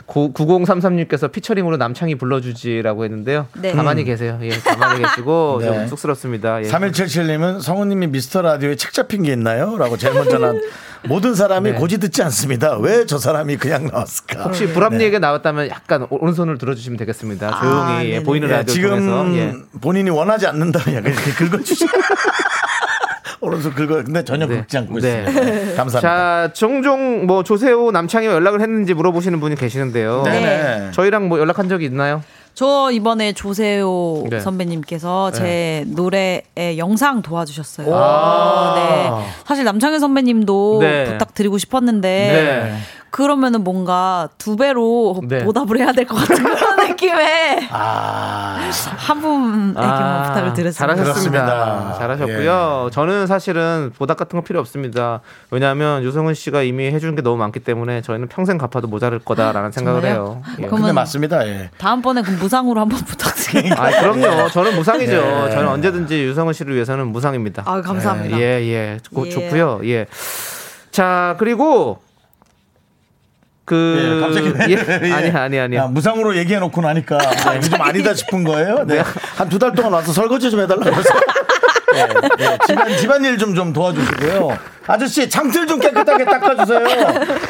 고, 구공삼삼님께서 피처링으로 남창희 불러주지라고 했는데요. 네. 가만히 계세요. 예, 가만히 계시고 네. 좀 쑥스럽습니다. 예. 삼일칠칠님은 성우님이 미스터라디오에 책 잡힌 게 있나요? 라고 제일 먼저 난 모든 사람이 네. 고지 듣지 않습니다. 왜 저 사람이 그냥 나왔을까? 혹시 불합리하게 네. 나왔다면 약간 오른손을 들어주시면 되겠습니다. 조용히 아, 예, 보이는 예, 라디오 지금 통해서. 예. 본인이 원하지 않는다면 그렇게 긁어주시면 오른손 긁어. 근데 전혀 네. 긁지 않고 네. 있습니다. 네. 감사합니다. 자, 종종 뭐 조세호 남창희와 연락을 했는지 물어보시는 분이 계시는데요. 네. 저희랑 뭐 연락한 적이 있나요? 저 이번에 조세호 네. 선배님께서 제 네. 노래의 영상 도와주셨어요. 네. 사실 남창희 선배님도 네. 부탁드리고 싶었는데 네. 그러면은 뭔가 두 배로 네. 보답을 해야 될 것 같은 그런 느낌에 아. 한 분에게만 아. 부탁을 드렸습니다. 잘하셨습니다. 잘하셨고요. 예. 저는 사실은 보답 같은 거 필요 없습니다. 왜냐하면 유성은 씨가 이미 해준 게 너무 많기 때문에 저희는 평생 갚아도 모자랄 거다라는 생각을 해요. 예. 그러면 맞습니다. 예. 다음번에 그럼 무상으로 한번 부탁드립니다. 아, 그럼요. 예. 저는 무상이죠. 예. 저는 언제든지 유성은 씨를 위해서는 무상입니다. 아, 감사합니다. 예예. 예. 예. 좋고요. 예. 자, 그리고 그 예, 갑자기 예? 아니 아니 아니 아, 무상으로 얘기해 놓고 나니까 네, 좀 아니다 싶은 거예요. 네. 한 두 달 동안 와서 설거지 좀 해달라고 해서 네, 네. 집안 집안일 좀 좀 도와주시고요. 아저씨 창틀 좀 깨끗하게 닦아주세요.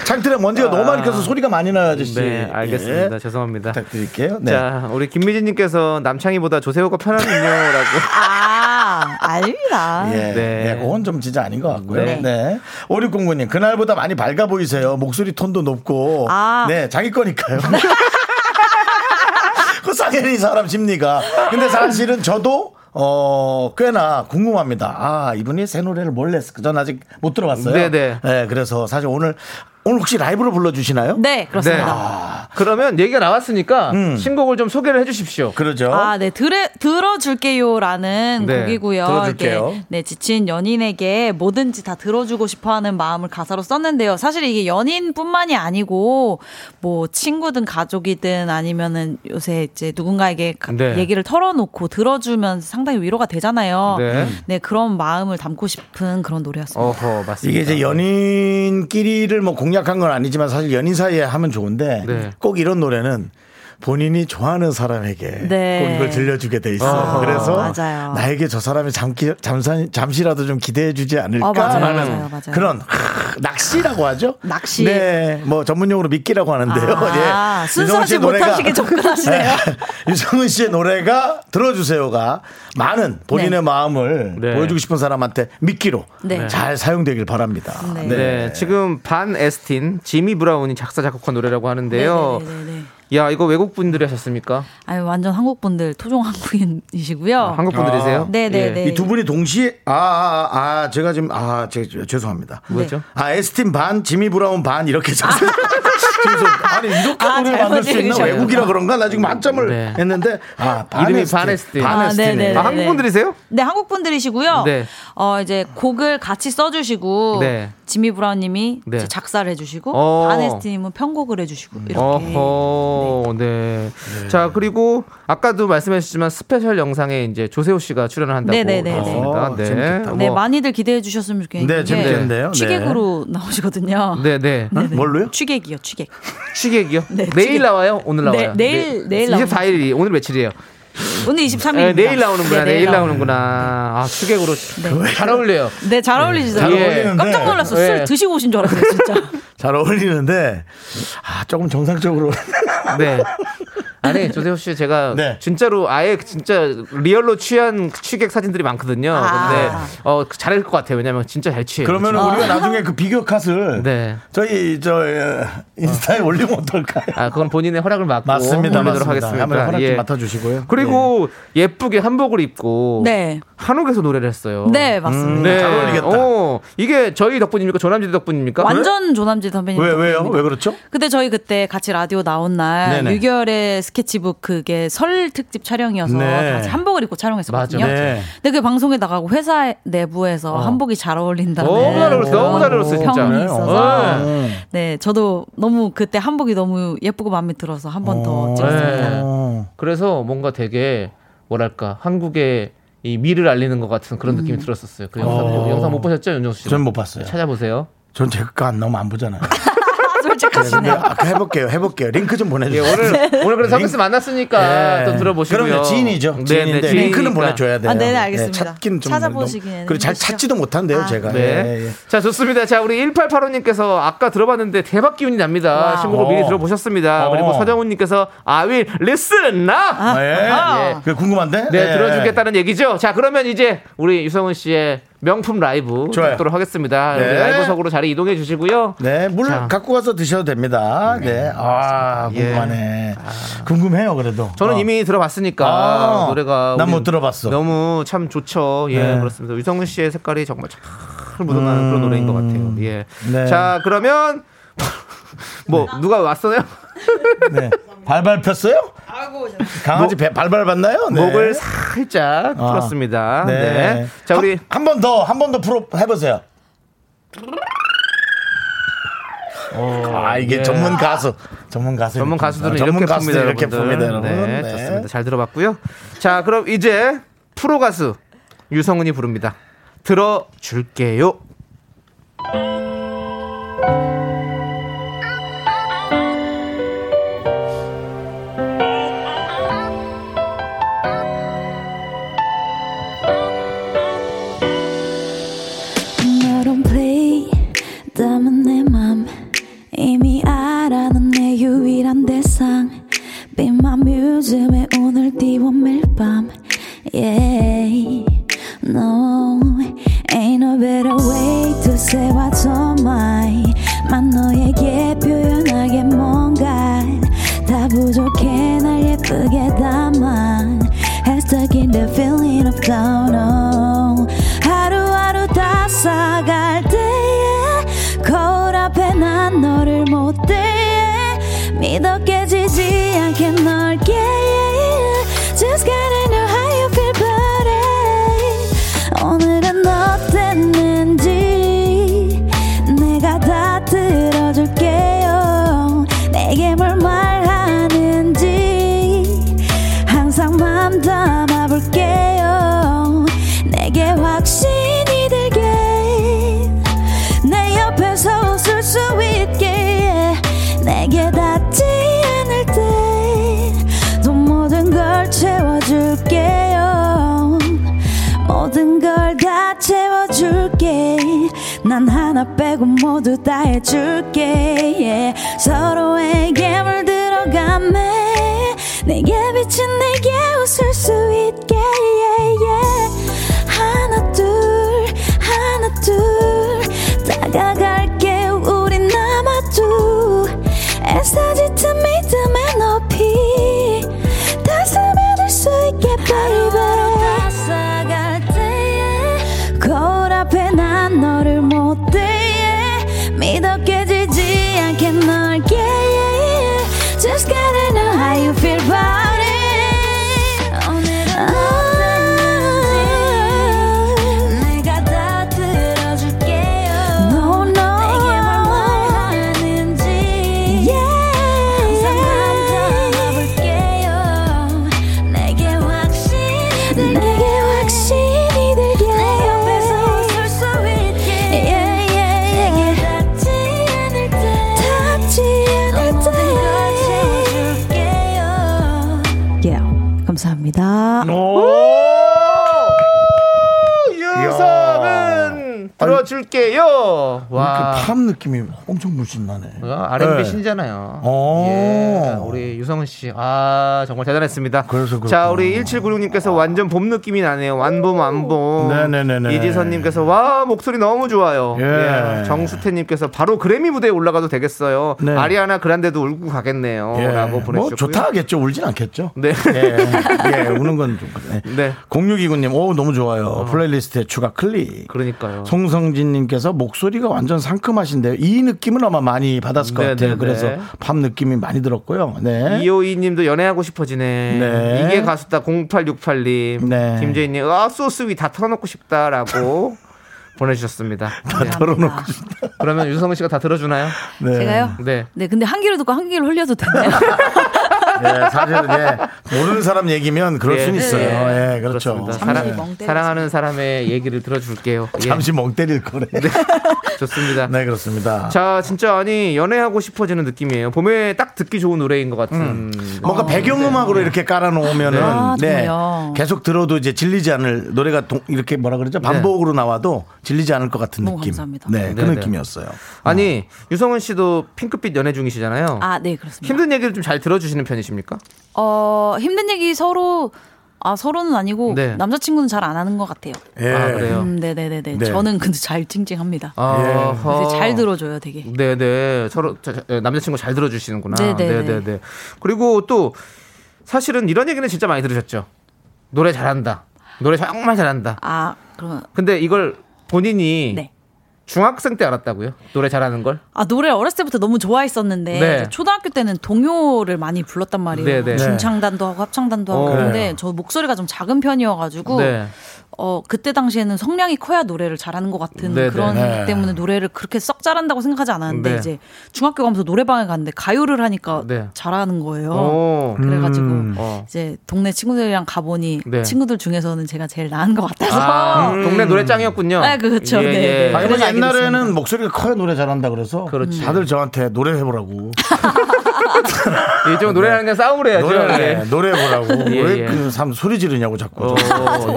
창틀에 먼지가 아, 너무 많이 껴서 소리가 많이 나요, 아저씨. 네, 알겠습니다. 예. 죄송합니다. 부탁드릴게요. 네. 자, 우리 김미진님께서 남창희보다 조세호가 편하군요라고. 아, 알리나. 예, 네, 예, 그건 좀 진짜 아닌 것 같고요. 네. 네. 오육공구님 그날보다 많이 밝아 보이세요. 목소리 톤도 높고. 아. 네, 자기 거니까요. 그 당연히 사람 심리가. 근데 사실은 저도. 어, 꽤나 궁금합니다. 아, 이분이 새 노래를 뭘 냈을까? 전 아직 못 들어봤어요. 네네. 네, 그래서 사실 오늘, 오늘 혹시 라이브로 불러주시나요? 네, 그렇습니다. 네. 아. 그러면 얘기가 나왔으니까 음. 신곡을 좀 소개를 해주십시오. 그러죠. 아, 네. 들어, 들어줄게요라는 네. 곡이고요. 들어줄게요. 이게, 네, 지친 연인에게 뭐든지 다 들어주고 싶어하는 마음을 가사로 썼는데요. 사실 이게 연인뿐만이 아니고 뭐 친구든 가족이든 아니면은 요새 이제 누군가에게 네. 얘기를 털어놓고 들어주면 상당히 위로가 되잖아요. 네. 네, 그런 마음을 담고 싶은 그런 노래였습니다. 어허, 맞습니다. 이게 이제 연인끼리를 뭐 공략한 건 아니지만 사실 연인 사이에 하면 좋은데 네. 꼭 이런 노래는 본인이 좋아하는 사람에게 네. 꼭 이걸 들려주게 돼 있어. 어, 그래서 맞아요. 나에게 저 사람이 잠기, 잠시, 잠시라도 좀 기대해 주지 않을까. 어, 맞아요, 맞아요, 맞아요. 그런 하, 낚시라고 하죠. 낚시. 네, 뭐 전문용어로 미끼라고 하는데요. 아, 예. 순수하지 못하시게 접근하시네요. 네. 유성은 씨의 노래가 들어주세요가 많은 본인의 네. 마음을 네. 보여주고 싶은 사람한테 미끼로 네. 잘 사용되길 바랍니다. 네. 네. 네. 지금 반 에스틴 지미 브라운이 작사 작곡한 노래라고 하는데요. 네네네네. 야, 이거 외국 분들이 하셨습니까? 아니, 완전 한국 분들, 토종 한국인이시고요. 아, 한국 분들이세요? 아, 네네네. 이 두 분이 동시에, 아, 아, 아, 제가 지금, 아, 제, 죄송합니다. 뭐죠? 네. 아, 에스틴 반, 지미 브라운 반, 이렇게 적었어요. 아니, 이렇게 아, 노래를 만들 수 있나? 외국이라 그런가? 나 지금 만점을 네. 했는데, 아, 반 이름이 반 에스틴. 반 에스틴. 아, 아, 한국 분들이세요? 네, 한국 분들이시고요. 네. 어, 이제 곡을 같이 써주시고, 네. 지미 브라운 님이 네. 작사를 해주시고, 어. 반 에스틴 님은 편곡을 해주시고, 이렇게. 어허. 네. 네. 네. 자, 그리고 아까도 말씀하셨지만 스페셜 영상에 이제 조세호 씨가 출연을 한다고 했습니다. 네. 네. 네, 많이들 기대해 주셨으면 좋겠는데. 네, 재밌겠는데요. 취객으로 네. 나오시거든요. 네, 네. 네, 네. 뭘로요? 취객이요, 취객. 취객이요? 네, 내일 취객. 나와요? 오늘 나와요? 네, 내일, 네. 내일 나와요. 이십사 일이 오늘 며칠이에요? 오늘 이십삼 일입니다. 네, 내일 나오는구나. 네, 내일, 내일 나오는구나. 아, 추객으로 네. 잘 어울려요. 네, 잘 어울리시죠. 예. 깜짝 놀랐어. 예. 술 드시고 오신 줄 알았어요, 진짜. 잘 어울리는데 아, 조금 정상적으로. 네. 아니, 조세호 씨 제가 네. 진짜로 아예 진짜 리얼로 취한 취객 사진들이 많거든요. 아~ 근데 어, 잘할 것 같아요. 왜냐면 진짜 잘 취해요. 그러면 아~ 우리가 나중에 그 비교 컷을 네. 저희 저 인스타에 어. 올리면 어떨까요? 아, 그건 본인의 허락을 맡고 맞습니다. 올리도록 맞습니다. 하겠습니다. 한번 허락 좀 예. 맡아주시고요. 그리고 예. 예쁘게 한복을 입고 네. 한옥에서 노래를 했어요. 네, 맞습니다. 음, 네. 잘 어울리겠다. 어, 이게 저희 덕분입니까? 조남지 덕분입니까? 완전 네? 조남지 선배님. 왜, 왜요? 왜 그렇죠? 근데 저희 그때 같이 라디오 나온 날 유월에 스케치북 그게 설 특집 촬영이어서 네. 다 같이 한복을 입고 촬영했었거든요. 네. 근데 그 방송에 나가고 회사 내부에서 어. 한복이 잘 어울린다는 너무 잘 어울렸어, 너무 잘 어울렸어, 진짜. 평이 있어서 네. 네, 저도 너무 그때 한복이 너무 예쁘고 마음에 들어서 한 번 더 찍었습니다. 네. 그래서 뭔가 되게 뭐랄까 한국의 이 미를 알리는 것 같은 그런 느낌이 음. 들었었어요. 그 영상, 영상 못 보셨죠, 윤정수 씨? 전 못 봤어요. 찾아보세요. 전 제 거 안 나오면 안 보잖아요. 솔직하시네요. 네, 아까 해볼게요, 해볼게요. 링크 좀 보내주세요. 네, 오늘 네. 오늘 그래서 서비스 만났으니까 네. 또 들어보시고요. 그럼요, 지인이죠. 지인인데 네, 네. 링크는 보내줘야 돼요. 아, 네네, 알겠습니다. 네, 찾긴 좀 찾아보시기에는 그리고 잘 찾지도 못한대요, 아, 제가. 네. 네. 네. 자, 좋습니다. 자, 우리 일팔팔오님께서 아까 들어봤는데 대박 기운이 납니다. 신곡을 미리 들어보셨습니다. 어. 그리고 서정훈님께서 I will listen now. 아, 아, 예. 아. 예. 그게 궁금한데? 네, 네, 들어주겠다는 얘기죠. 자, 그러면 이제 우리 유성은 씨의 명품 라이브 좋아요. 듣도록 하겠습니다. 네. 라이브석으로 자리 이동해 주시고요. 네, 물 자. 갖고 가서 드셔도 됩니다. 네, 네. 아 궁금하네. 예. 아. 궁금해요, 그래도. 저는 어. 이미 들어봤으니까 아. 노래가 난 못 들어봤어. 너무 참 좋죠. 예, 네. 그렇습니다. 유성은 씨의 색깔이 정말 잘 묻어나는 음. 그런 노래인 것 같아요. 예. 네. 자, 그러면 뭐 누가 왔어요? 네. 발발 폈어요? 아이고, 강아지 목, 발발 봤나요? 네. 목을 살짝 풀었습니다. 아, 네. 네. 자, 우리 한 번 더, 한 번 더 풀어 해보세요. 오, 아, 이게 네. 전문 가수. 전문 가수. 전문 가수들은 전문 이렇게 풉니다. 이렇게 풉니다. 네, 네. 좋습니다. 잘 들어봤고요. 자, 그럼 이제 프로 가수 유성은이 부릅니다. 들어줄게요. 이미 알아 넌 내 유일한 대상 Be my museum에 오늘 띄워 매일 밤 Yeah, no Ain't no better way to say what's on mine 만 너에게 표현하게 뭔가 다 부족해 날 예쁘게 담아 Head stuck in the feeling of down oh. 하루하루 다 싸갈 때에 거울 앞에 난 너를 못 대해 믿어 깨지지 않게 넓게 Just gotta know how you feel but 오늘은 어땠는지 내가 다 들어줄게요 내게 뭘 말하는지 항상 맘 담아볼게요 내게 확신 수 있게 내게 닿지 않을 때 채워줄게요. 모든 걸 다 채워줄게. 난 하나 빼고 모두 다 해줄게. yeah. 서로에게 물들어가매 내게 비친 내게 웃을 수 있게. yeah, yeah. 하나 둘 하나 둘 다가갈게. 우린 남아두 애써 짙은 믿음의 높이 다스려 줄 수 있게 baby. 난 너를 못해 믿어 깨지지 않게 넓게. Just gotta know how you feel about it. 오늘은 어땠는지 내가 다 들어줄게요. No, no. 내게 뭘 원하는지 yeah. 항상 감춰볼게요. 내게 확신이 들게 내게 확신이 들게 감사합니다. 유성은 들어줄게요. 와, 그 팝 느낌이 엄청 물씬 나네. 알앤비 신이잖아요. 예, 우리 유성은 씨, 아 정말 대단했습니다. 그래서 자, 우리 일칠구육님께서 완전 봄 느낌이 나네요. 완봄 완봄. 네네네네. 이지선님께서 와 목소리 너무 좋아요. 예. 예. 정수태님께서 바로 그래미 무대에 올라가도 되겠어요. 네. 아리아나 그란데도 울고 가겠네요.라고 예. 보내주셨고요. 뭐 좋다 하겠죠. 울진 않겠죠. 네. 예. 예. 우는 건 좀. 그래. 네. 공육이구님, 오 너무 좋아요. 어. 플레이리스트에 추가 클릭. 그러니까요. 송성진님께서 목소리가 완전 상큼하신데요. 이 느낌은 아마 많이 받았을 것 네네네. 같아요. 그래서 밤 느낌이 많이 들었고요. 네. 이오이님도 연애하고 싶어지네. 네. 이게 가수다. 공팔육팔님. 네. 김재인님, 아 소스위 다 털어놓고 싶다라고 보내주셨습니다. 다 네. 털어놓고 싶다. 그러면 유성은 씨가 다 들어주나요? 네. 제가요? 네. 네. 근데 한 귀로 듣고 한 귀로 흘려도 되나요? 네, 사실은 예, 모르는 사람 얘기면 그럴 예, 수는 예, 있어요. 예, 예 그렇죠. 사랑, 사랑하는 사람의 얘기를 들어줄게요. 예. 잠시 멍 때릴 거래. 네, 좋습니다. 네, 그렇습니다. 자, 진짜 아니 연애하고 싶어지는 느낌이에요. 봄에 딱 듣기 좋은 노래인 것 같은. 음. 뭔가 어, 배경음악으로 네. 이렇게 깔아놓으면은 아, 네, 계속 들어도 이제 질리지 않을 노래가 동, 이렇게 뭐라 그러죠? 반복으로 네. 나와도 질리지 않을 것 같은 느낌. 감사합니다. 네, 그 네네. 느낌이었어요. 아니 어. 유성은 씨도 핑크빛 연애 중이시잖아요. 아, 네, 그렇습니다. 힘든 얘기를 좀 잘 들어주시는 편이시죠? 어 힘든 얘기 서로 아 서로는 아니고 네. 남자친구는 잘 안 하는 것 같아요. 예. 아 그래요? 음, 네네네. 네. 저는 근데 잘 찡찡합니다. 아, 예. 근데 잘 들어줘요, 되게. 네네. 서로 자, 남자친구 잘 들어주시는구나. 네네네. 네네네. 그리고 또 사실은 이런 얘기는 진짜 많이 들으셨죠. 노래 잘한다. 노래 정말 잘한다. 아 그럼. 근데 이걸 본인이. 네. 중학생 때 알았다고요? 노래 잘하는 걸? 아 노래 어렸을 때부터 너무 좋아했었는데 네. 초등학교 때는 동요를 많이 불렀단 말이에요. 네, 네. 중창단도 하고 합창단도 하고. 어, 근데 그래요. 저 목소리가 좀 작은 편이어가지고 네. 어 그때 당시에는 성량이 커야 노래를 잘하는 것 같은 네, 그런 네. 생각 때문에 노래를 그렇게 썩 잘한다고 생각하지 않았는데 네. 이제 중학교 가면서 노래방에 갔는데 가요를 하니까 네. 잘하는 거예요. 오, 그래가지고 음. 이제 동네 친구들이랑 가보니 네. 친구들 중에서는 제가 제일 나은 것 같아서. 아, 음. 동네 노래짱이었군요. 아 그렇죠. 예, 예. 네. 아, 그래서 옛날에는 목소리가 커야 노래 잘한다 그래서 그렇지. 다들 저한테 노래 해보라고. 이쪽 노래하는 게 싸움을 해야죠. 노래, 네. 노래 보라고. 예, 왜 그 사람 소리 지르냐고 자꾸. 어,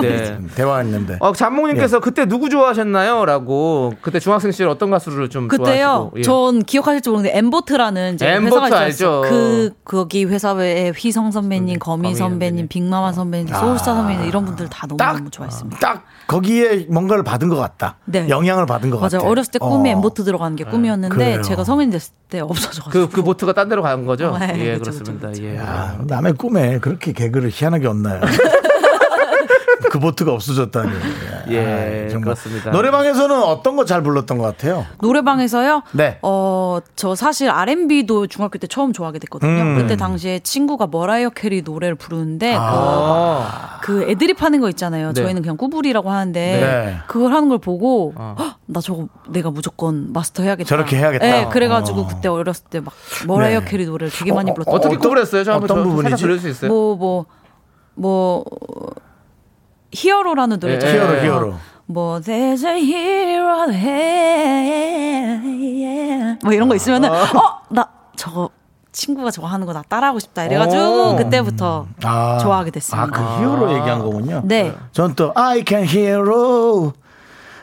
네. 대화했는데. 어, 잔목님께서 예. 그때 누구 좋아하셨나요? 라고. 그때 중학생 시절 어떤 가수를 좀 그때요? 좋아하시고. 그때요. 예. 전 기억하실지 모르는데 엠보트라는 이제 엠보트 회사가 알죠. 있었어요. 그 거기 회사에 휘성 선배님, 음, 거미, 거미 선배님, 빅마마 선배님, 아. 소울스타 선배님 이런 분들 다 너무 딱, 너무 좋아했습니다. 딱 거기에 뭔가를 받은 것 같다. 네. 영향을 받은 것 같아요. 맞아요. 어렸을 때 꿈이 어. 엠보트 들어가는 게 꿈이었는데 그래요. 제가 성인 됐을 때 없어져가지고. 그, 그 보트가 딴 데로 간 거죠? 네. 예, 그쵸, 그렇습니다. 그쵸, 그쵸. 예. 야, 남의 꿈에 그렇게 개그를 희한하게 얹나요? 그 보트가 없어졌다니. 예, 아이, 그렇습니다. 노래방에서는 어떤 거 잘 불렀던 것 같아요? 노래방에서요? 네. 어, 저 사실 알앤비도 중학교 때 처음 좋아하게 됐거든요. 음. 그때 당시에 친구가 머라이어 캐리 노래를 부르는데 아. 그, 그 애드립 하는 거 있잖아요. 네. 저희는 그냥 꾸불이라고 하는데 네. 그걸 하는 걸 보고 어. 헉, 나 저거 내가 무조건 마스터 해야겠다. 저렇게 해야겠다. 네, 그래가지고 어. 그때 어렸을 때 막 머라이어 네. 캐리 노래를 되게 어, 많이 불렀어요. 어떻게 꾸불했어요? 저 어떤 부분이지? 들을 수 있어요? 뭐 뭐 뭐. 뭐 히어로라는 노래죠. 예, 히어로, 히어로. 뭐, there's a hero here. 뭐 이런 거 있으면은, 어, 나 저거 친구가 저거 하는 거 나 따라하고 싶다 이래가지고 오. 그때부터 아. 좋아하게 됐습니다. 아, 그 히어로 아. 얘기한 거군요. 네. 전 또 I can hero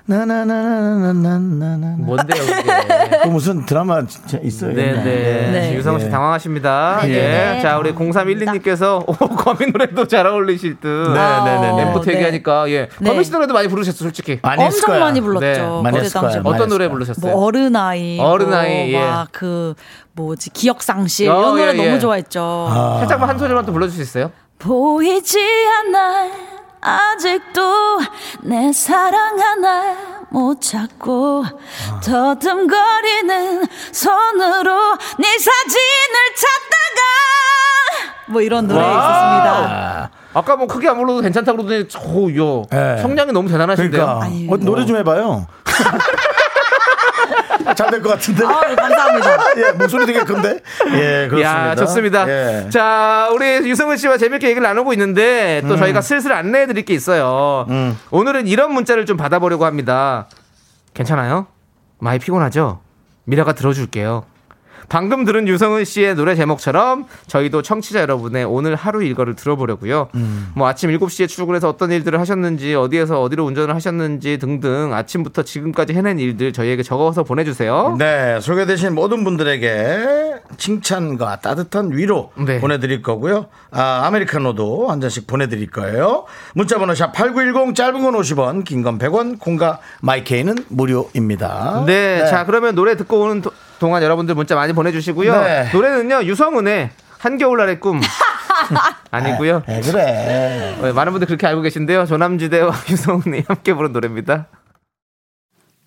나나나나나나나나 뭔데요 그게? 그 무슨 드라마 진짜 있어요. 네네. 네. 네. 유성은 씨 당황하십니다. 네. 네. 예. 자 우리 공삼일이님께서 오, 거미 노래도 잘 어울리실 듯. 네네네. 램프트 얘기하니까 예. 네. 거미 씨 노래도 많이 부르셨어 솔직히. 많이 엄청 거야. 많이 불렀죠. 네. 많이 했을 거야. 어떤 노래 부르셨어요? 뭐 어른아이. 어른아이. 뭐 예. 막 그 뭐지 기억상실 어, 이런 노래 예, 예. 너무 좋아했죠. 아. 살짝만 한 소절만 또 불러줄 수 있어요? 보이지 않아. 아직도 내 사랑 하나 못 찾고 아. 더듬거리는 손으로 네 사진을 찾다가 뭐 이런 노래 있었습니다. 아까 뭐 크게 안 불러도 괜찮다고 그러더니 저요 성량이 너무 대단하신데요. 그러니까. 아니, 어, 노래 좀 해봐요. 잘 될 것 같은데. 아, 감사합니다. 예, 목소리 되게 큰데. 예, 그렇습니다. 야, 좋습니다. 예. 자, 우리 유성은 씨와 재밌게 얘기를 나누고 있는데 또 음. 저희가 슬슬 안내해 드릴 게 있어요. 음. 오늘은 이런 문자를 좀 받아보려고 합니다. 괜찮아요? 많이 피곤하죠? 미라가 들어줄게요. 방금 들은 유성은 씨의 노래 제목처럼 저희도 청취자 여러분의 오늘 하루 일과를 들어보려고요. 음. 뭐 아침 일곱 시에 출근해서 어떤 일들을 하셨는지 어디에서 어디로 운전을 하셨는지 등등 아침부터 지금까지 해낸 일들 저희에게 적어서 보내주세요. 네. 소개되신 모든 분들에게 칭찬과 따뜻한 위로 네. 보내드릴 거고요. 아, 아메리카노도 한 잔씩 보내드릴 거예요. 문자번호 샵 팔구일공 짧은 건 오십 원 긴 건 백 원 콩과 마이케이는 무료입니다. 네. 네. 자 그러면 노래 듣고 오는 도, 동안 여러분들 문자 많이 보내주시고요. 네. 노래는요 유성은의 한겨울날의 꿈 아니고요. 에, 에, 그래. 많은 분들 그렇게 알고 계신데요. 조남지대와 유성은이 함께 부른 노래입니다.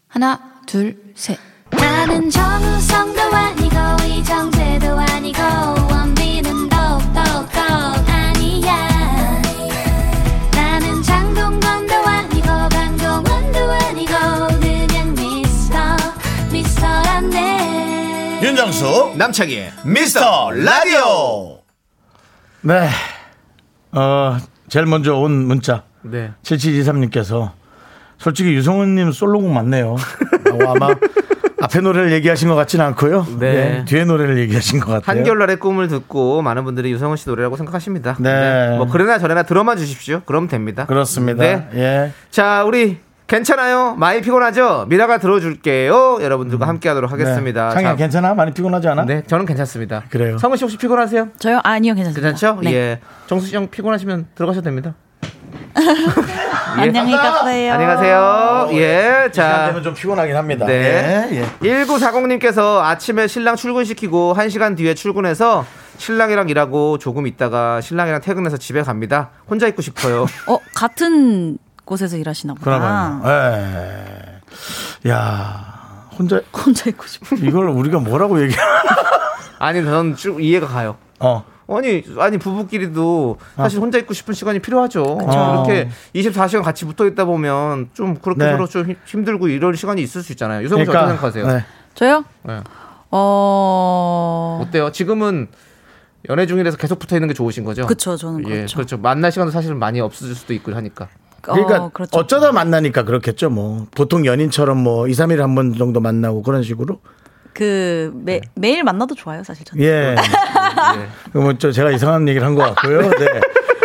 하나 둘 셋. 나는 정우성도 아니고 이정재도 아니고 원빈은 더욱더 아니야. 나는 장동건도 아니고 강동원도 아니고 그냥 미스터 미스터란데. 윤정수 남창희 미스터 라디오. 네, 어 제일 먼저 온 문자. 네. 칠칠이삼님께서 솔직히 유성은님 솔로곡 맞네요. 아마 앞에 노래를 얘기하신 것 같지는 않고요. 네. 네. 뒤에 노래를 얘기하신 것 같아요. 한결날의 꿈을 듣고 많은 분들이 유성은 씨 노래라고 생각하십니다. 네. 네. 뭐 그래나 저래나 들어만 주십시오. 그럼 됩니다. 그렇습니다. 네. 예. 자 우리. 괜찮아요? 많이 피곤하죠? 미라가 들어줄게요. 여러분들과 음. 함께하도록 하겠습니다. 네. 창희야 괜찮아? 많이 피곤하지 않아? 네, 저는 괜찮습니다. 그래요. 성은 씨 혹시 피곤하세요? 저요? 아니요, 괜찮습니다. 괜찮죠? 네. 예. 정수 씨 형 피곤하시면 들어가셔도 됩니다. 예. 안녕히 가세요. 안녕히 가세요. 오, 예. 자. 시간 되면 좀 피곤하긴 합니다. 네. 예. 예. 천구백사십님께서 아침에 신랑 출근시키고 한 시간 뒤에 출근해서 신랑이랑 일하고 조금 있다가 신랑이랑 퇴근해서 집에 갑니다. 혼자 있고 싶어요. 어, 같은 곳에서 일하시나 보다. 그러면, 예. 야, 혼자 혼자 있고 싶어. 이걸 우리가 뭐라고 얘기해? 아니, 저는 쭉 이해가 가요. 어. 아니, 아니 부부끼리도 사실 혼자 있고 싶은 시간이 필요하죠. 그쵸. 이렇게 이십사 시간 같이 붙어 있다 보면 좀 그렇게 네. 서로 좀 힘들고 이럴 시간이 있을 수 있잖아요. 유성훈 씨 어떻게 생각하세요? 네. 저요? 네. 어. 어때요? 지금은 연애 중이라서 계속 붙어 있는 게 좋으신 거죠? 그렇죠, 저는 그렇죠. 예, 그렇죠. 만날 시간도 사실 많이 없어질 수도 있고 하니까. 그러니까 어, 그렇죠. 어쩌다 만나니까 그렇겠죠 뭐. 보통 연인처럼 뭐 이 삼 일 한 번 정도 만나고 그런 식으로 그 매, 네. 매일 만나도 좋아요 사실 저는. 예. 예. 뭐 저 제가 이상한 얘기를 한 것 같고요. 네.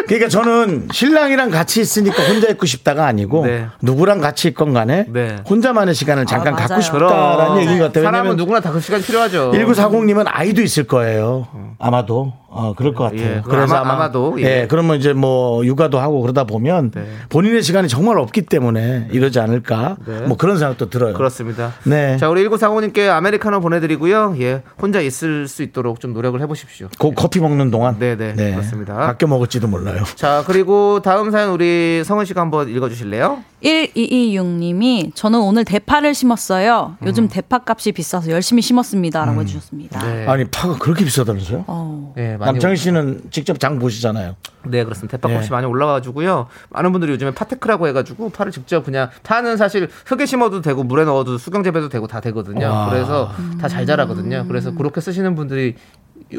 그러니까 저는 신랑이랑 같이 있으니까 혼자 있고 싶다가 아니고 네. 누구랑 같이 있건 간에 네. 혼자만의 시간을 잠깐 아, 갖고 싶다라는 얘기 같아요. 사람은 누구나 다 그 시간이 필요하죠. 천구백사십님은 아이도 있을 거예요. 아마도. 어, 그럴 것 같아요. 예, 그래서 아마, 아마도. 예. 예, 그러면 이제 뭐 육아도 하고 그러다 보면 네. 본인의 시간이 정말 없기 때문에 이러지 않을까. 네. 뭐 그런 생각도 들어요. 그렇습니다. 네. 자, 우리 천구백사십님께 아메리카노 보내드리고요. 예. 혼자 있을 수 있도록 좀 노력을 해보십시오. 고, 커피 먹는 동안? 네네. 네. 그렇습니다. 아껴 먹을지도 몰라요. 자, 그리고 다음 사연 우리 성은 씨가 한번 읽어주실래요? 천이백이십육님이 저는 오늘 대파를 심었어요. 요즘 음. 대파 값이 비싸서 열심히 심었습니다. 라고 음. 해주셨습니다. 네. 아니, 파가 그렇게 비싸다면서요? 어. 네, 남창희 씨는 직접 장 보시잖아요. 네, 그렇습니다. 대파값이 네. 많이 올라와가지고요. 많은 분들이 요즘에 파테크라고 해가지고 파를 직접 그냥 파는 사실 흙에 심어도 되고 물에 넣어도 수경재배도 되고 다 되거든요. 와. 그래서 다 잘 자라거든요. 그래서 그렇게 쓰시는 분들이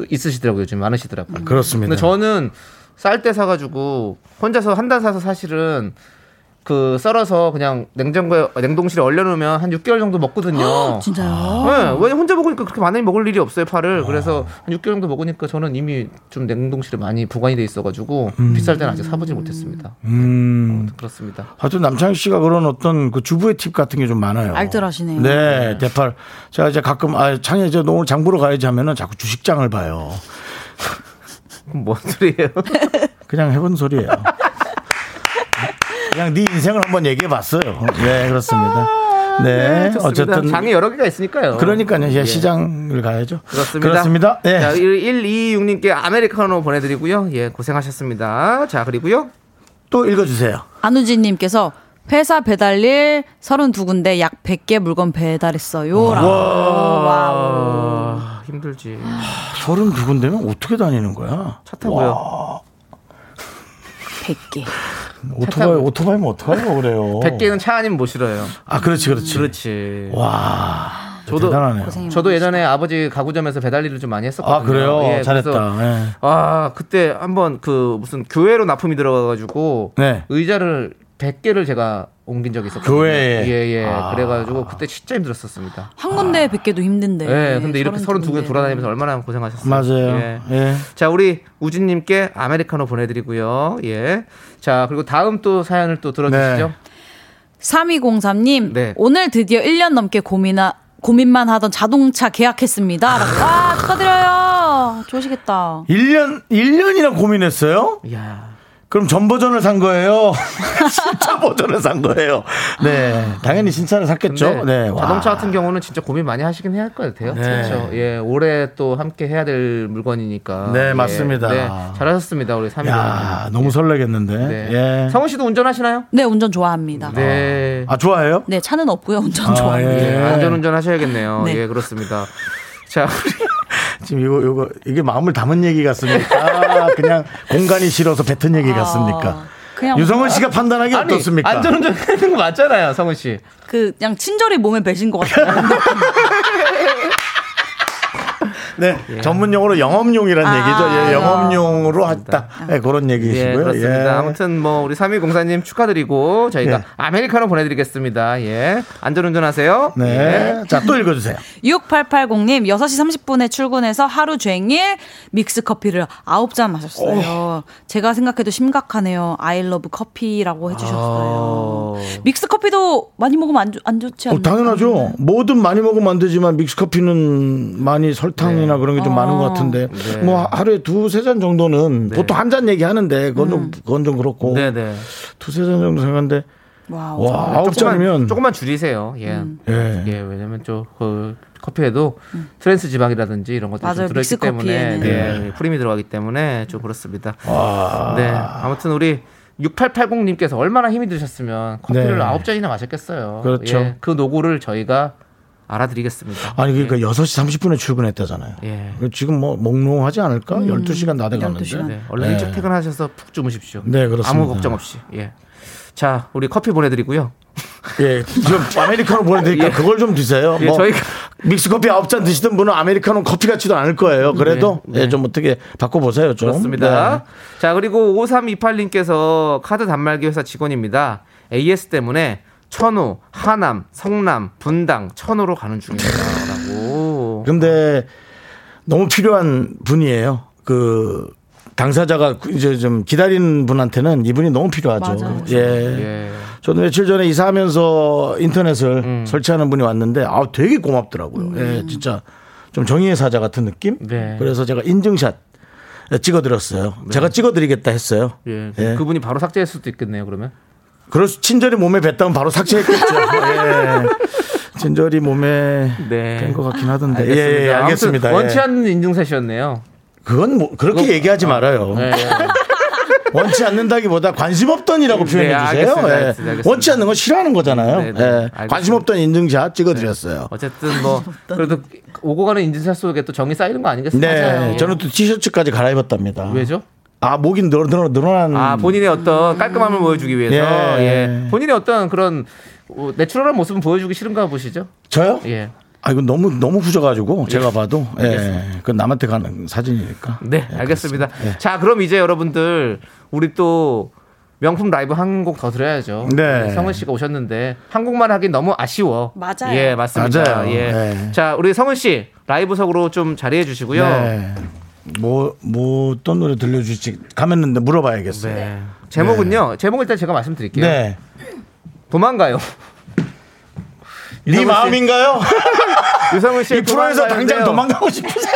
있으시더라고요. 요즘 많으시더라고요. 음. 그렇습니다. 근데 저는 쌀 때 사가지고 혼자서 한 단 사서 사실은 그 썰어서 그냥 냉장고에 냉동실에 얼려놓으면 한 육 개월 정도 먹거든요. 진짜요? 네, 왜냐면 혼자 먹으니까 그렇게 많이 먹을 일이 없어요, 파를. 그래서 한 육 개월 정도 먹으니까 저는 이미 좀 냉동실에 많이 보관이 돼 있어가지고 음. 비쌀 때는 아직 사보지 못했습니다. 음, 그렇습니다. 하여튼 남창희 씨가 그런 어떤 그 주부의 팁 같은 게 좀 많아요. 알뜰하시네요. 네, 대팔. 제가 이제 가끔 아 창희 이제 오늘 장 보러 가야지 하면은 자꾸 주식장을 봐요. 뭔 소리예요? 그냥 해본 소리예요. 그냥 네 인생을 한번 얘기해봤어요. 네, 그렇습니다. 네, 네 어쨌든 장이 여러 개가 있으니까요. 그러니까요. 예, 시장을 가야죠. 그렇습니다. 그렇습니다. 네. 자, 일이육님께 아메리카노 보내드리고요. 예, 고생하셨습니다. 자, 그리고요 또 읽어주세요. 안우진님께서 회사 배달일 서른두 군데 약 백 개 물건 배달했어요. 와, 와우. 힘들지. 서른두 군데면 어떻게 다니는 거야? 차 타고요. 와. 백 개. 오토바이, 오토바이면 어떡하려고 그래요? 백 개는 차 아니면 못 실어요. 아, 그렇지, 그렇지. 그렇지. 와. 저도, 대단하네요. 저도 예전에 아버지 가구점에서 배달 일을 좀 많이 했었거든요. 아, 그래요? 예, 잘했다. 네. 아, 그때 한번 그 무슨 교회로 납품이 들어가가지고 네. 의자를 백 개를 제가 옮긴 적이 있었거든요. 교회에. 예, 예. 아. 그래가지고 그때 진짜 힘들었었습니다. 한 군데에 아. 백 개도 힘든데. 예, 근데 이렇게 서른두 군데 돌아다니면서 얼마나 고생하셨어요. 맞아요. 예. 예. 자, 우리 우진님께 아메리카노 보내드리고요. 예. 자, 그리고 다음 또 사연을 또 들어주시죠. 네. 삼이공삼님, 네. 오늘 드디어 일 년 넘게 고민하, 고민만 하던 자동차 계약했습니다. 아, 축하드려요. 좋으시겠다. 일 년, 일 년이나 고민했어요? 이야. 그럼 전 버전을 산 거예요? 신차 버전을 산 거예요? 네. 당연히 신차를 샀겠죠? 네. 자동차 같은 경우는 진짜 고민 많이 하시긴 해야 할 것 같아요. 네. 그렇죠. 예. 올해 또 함께 해야 될 물건이니까. 네, 예. 맞습니다. 네. 잘하셨습니다. 우리 삼 일. 야, 너무 설레겠는데. 네. 예. 성훈 씨도 운전하시나요? 네, 운전 좋아합니다. 네. 아, 좋아해요? 네, 차는 없고요. 운전 아, 좋아합니다. 예. 안전 운전 하셔야겠네요. 네. 예, 그렇습니다. 자, 지금 이거 이거 이게 마음을 담은 얘기 같습니까? 아, 그냥 공간이 싫어서 뱉은 얘기 같습니까? 아, 유성은 씨가 판단하기 아니, 어떻습니까? 안전운전 하는 거 맞잖아요, 성은 씨. 그 그냥 친절히 몸에 뱉은 것 같아요. 네, 예. 전문 용어로 영업용이란 아, 얘기죠. 예, 영업용으로 했다. 아, 네, 그런 얘기시고요. 예, 그렇습니다. 예. 아무튼 뭐 우리 삼일공사님 축하드리고 저희가 예. 아메리카노 보내드리겠습니다. 예, 안전운전하세요. 네, 예. 자, 또 읽어주세요. 육팔팔공님 여섯 시 삼십 분에 출근해서 하루 종일 믹스 커피를 아홉 잔 마셨어요. 오. 제가 생각해도 심각하네요. I love 커피라고 해주셨어요. 아. 믹스 커피도 많이 먹으면 안, 안 좋지 않나요? 어, 당연하죠. 뭐든 많이 먹으면 안 되지만 믹스 커피는 많이 설 설탕이나 네. 그런 게 좀 어. 많은 것 같은데 네. 뭐 하루에 두세 잔 정도는 네. 보통 한 잔 얘기하는데 그건, 음. 그건 좀 그렇고 네, 네. 두세 잔 정도 생각하는데 와우. 와, 아홉 잔이면 조금만 줄이세요. 예, 음. 예. 예. 왜냐면 좀 그 커피에도 음. 트랜스 지방이라든지 이런 것들이 좀 들어있기 때문에 예. 예. 프림이 들어가기 때문에 좀 그렇습니다. 와. 네, 아무튼 우리 육팔팔공님께서 얼마나 힘이 드셨으면 커피를 아홉 네. 잔이나 마셨겠어요. 그렇죠. 예. 그 노고를 저희가 알아드리겠습니다. 아니, 그러니까 예. 여섯 시 삼십 분에 출근했다잖아요. 예. 지금 뭐, 몽롱하지 않을까? 음, 열두 시간 다 돼가는데. 열두 시간. 네. 얼른 네. 일찍 퇴근하셔서 푹 주무십시오. 네, 그렇습니다. 아무 걱정 없이. 예. 자, 우리 커피 보내드리고요. 예, 좀 아메리카노 보내드릴까? 예. 그걸 좀 드세요. 예, 뭐 저희가 믹스커피 아홉 잔 드시던 분은 아메리카노 커피 같지도 않을 거예요. 그래도 네, 네. 예, 좀 어떻게 바꿔보세요. 좀. 그렇습니다. 네. 자, 그리고 오삼이팔님께서 카드 단말기 회사 직원입니다. 에이에스 때문에 천호, 하남, 성남, 분당, 천호로 가는 중이라고. 그런데 너무 필요한 분이에요. 그 당사자가 이제 좀 기다리는 분한테는 이분이 너무 필요하죠. 맞아요. 예. 예. 저도 며칠 전에 이사하면서 인터넷을 음. 설치하는 분이 왔는데 아 되게 고맙더라고요. 음. 예, 진짜 좀 정의의 사자 같은 느낌. 네. 그래서 제가 인증샷. 찍어드렸어요. 네. 제가 찍어드리겠다 했어요. 예. 예. 그분이 바로 삭제할 수도 있겠네요. 그러면. 그럴 수 친절히 몸에 뱉다면 바로 삭제했겠죠. 예. 친절히 몸에 네. 뺀 것 같긴 하던데. 알겠습니다. 예, 알겠습니다. 원치 않는 인증샷이었네요. 그건 뭐 그렇게 그거... 얘기하지 말아요. 네. 원치 않는다기보다 관심 없던이라고 표현해 주세요. 네, 알겠습니다. 예. 알겠습니다. 알겠습니다. 원치 않는 건 싫어하는 거잖아요. 네, 네. 예. 관심 없던 인증샷 찍어드렸어요. 네. 어쨌든 뭐 그래도 오고 가는 인증샷 속에 또 정이 쌓이는 거 아니겠습니까? 네, 맞아요. 저는 또 티셔츠까지 갈아입었답니다. 왜죠? 아, 목이 늘어난. 늘어난... 아, 본인의 어떤 깔끔함을 음... 보여주기 위해서. 예. 예. 본인의 어떤 그런 내추럴한 모습은 보여주기 싫은가 보시죠? 저요? 예. 아, 이건 너무, 너무 후져가지고 예. 제가 봐도. 예. 그건 남한테 가는 사진이니까. 네, 예, 알겠습니다. 예. 자, 그럼 이제 여러분들, 우리 또 명품 라이브 한 곡 더 들어야죠. 네. 네, 성은 씨가 오셨는데 한 곡만 하긴 너무 아쉬워. 맞아요. 예, 맞습니다. 맞아요. 예. 네. 자, 우리 성은 씨 라이브석으로 좀 자리해 주시고요. 네. 뭐, 뭐 어떤 노래 들려주실지 가면는데 물어봐야겠어요. 네. 제목은요. 네. 제목 일단 제가 말씀드릴게요. 네. 도망가요. 네 마음인가요? 유성은 씨, 이 프로에서 당장 도망가고 싶으세요?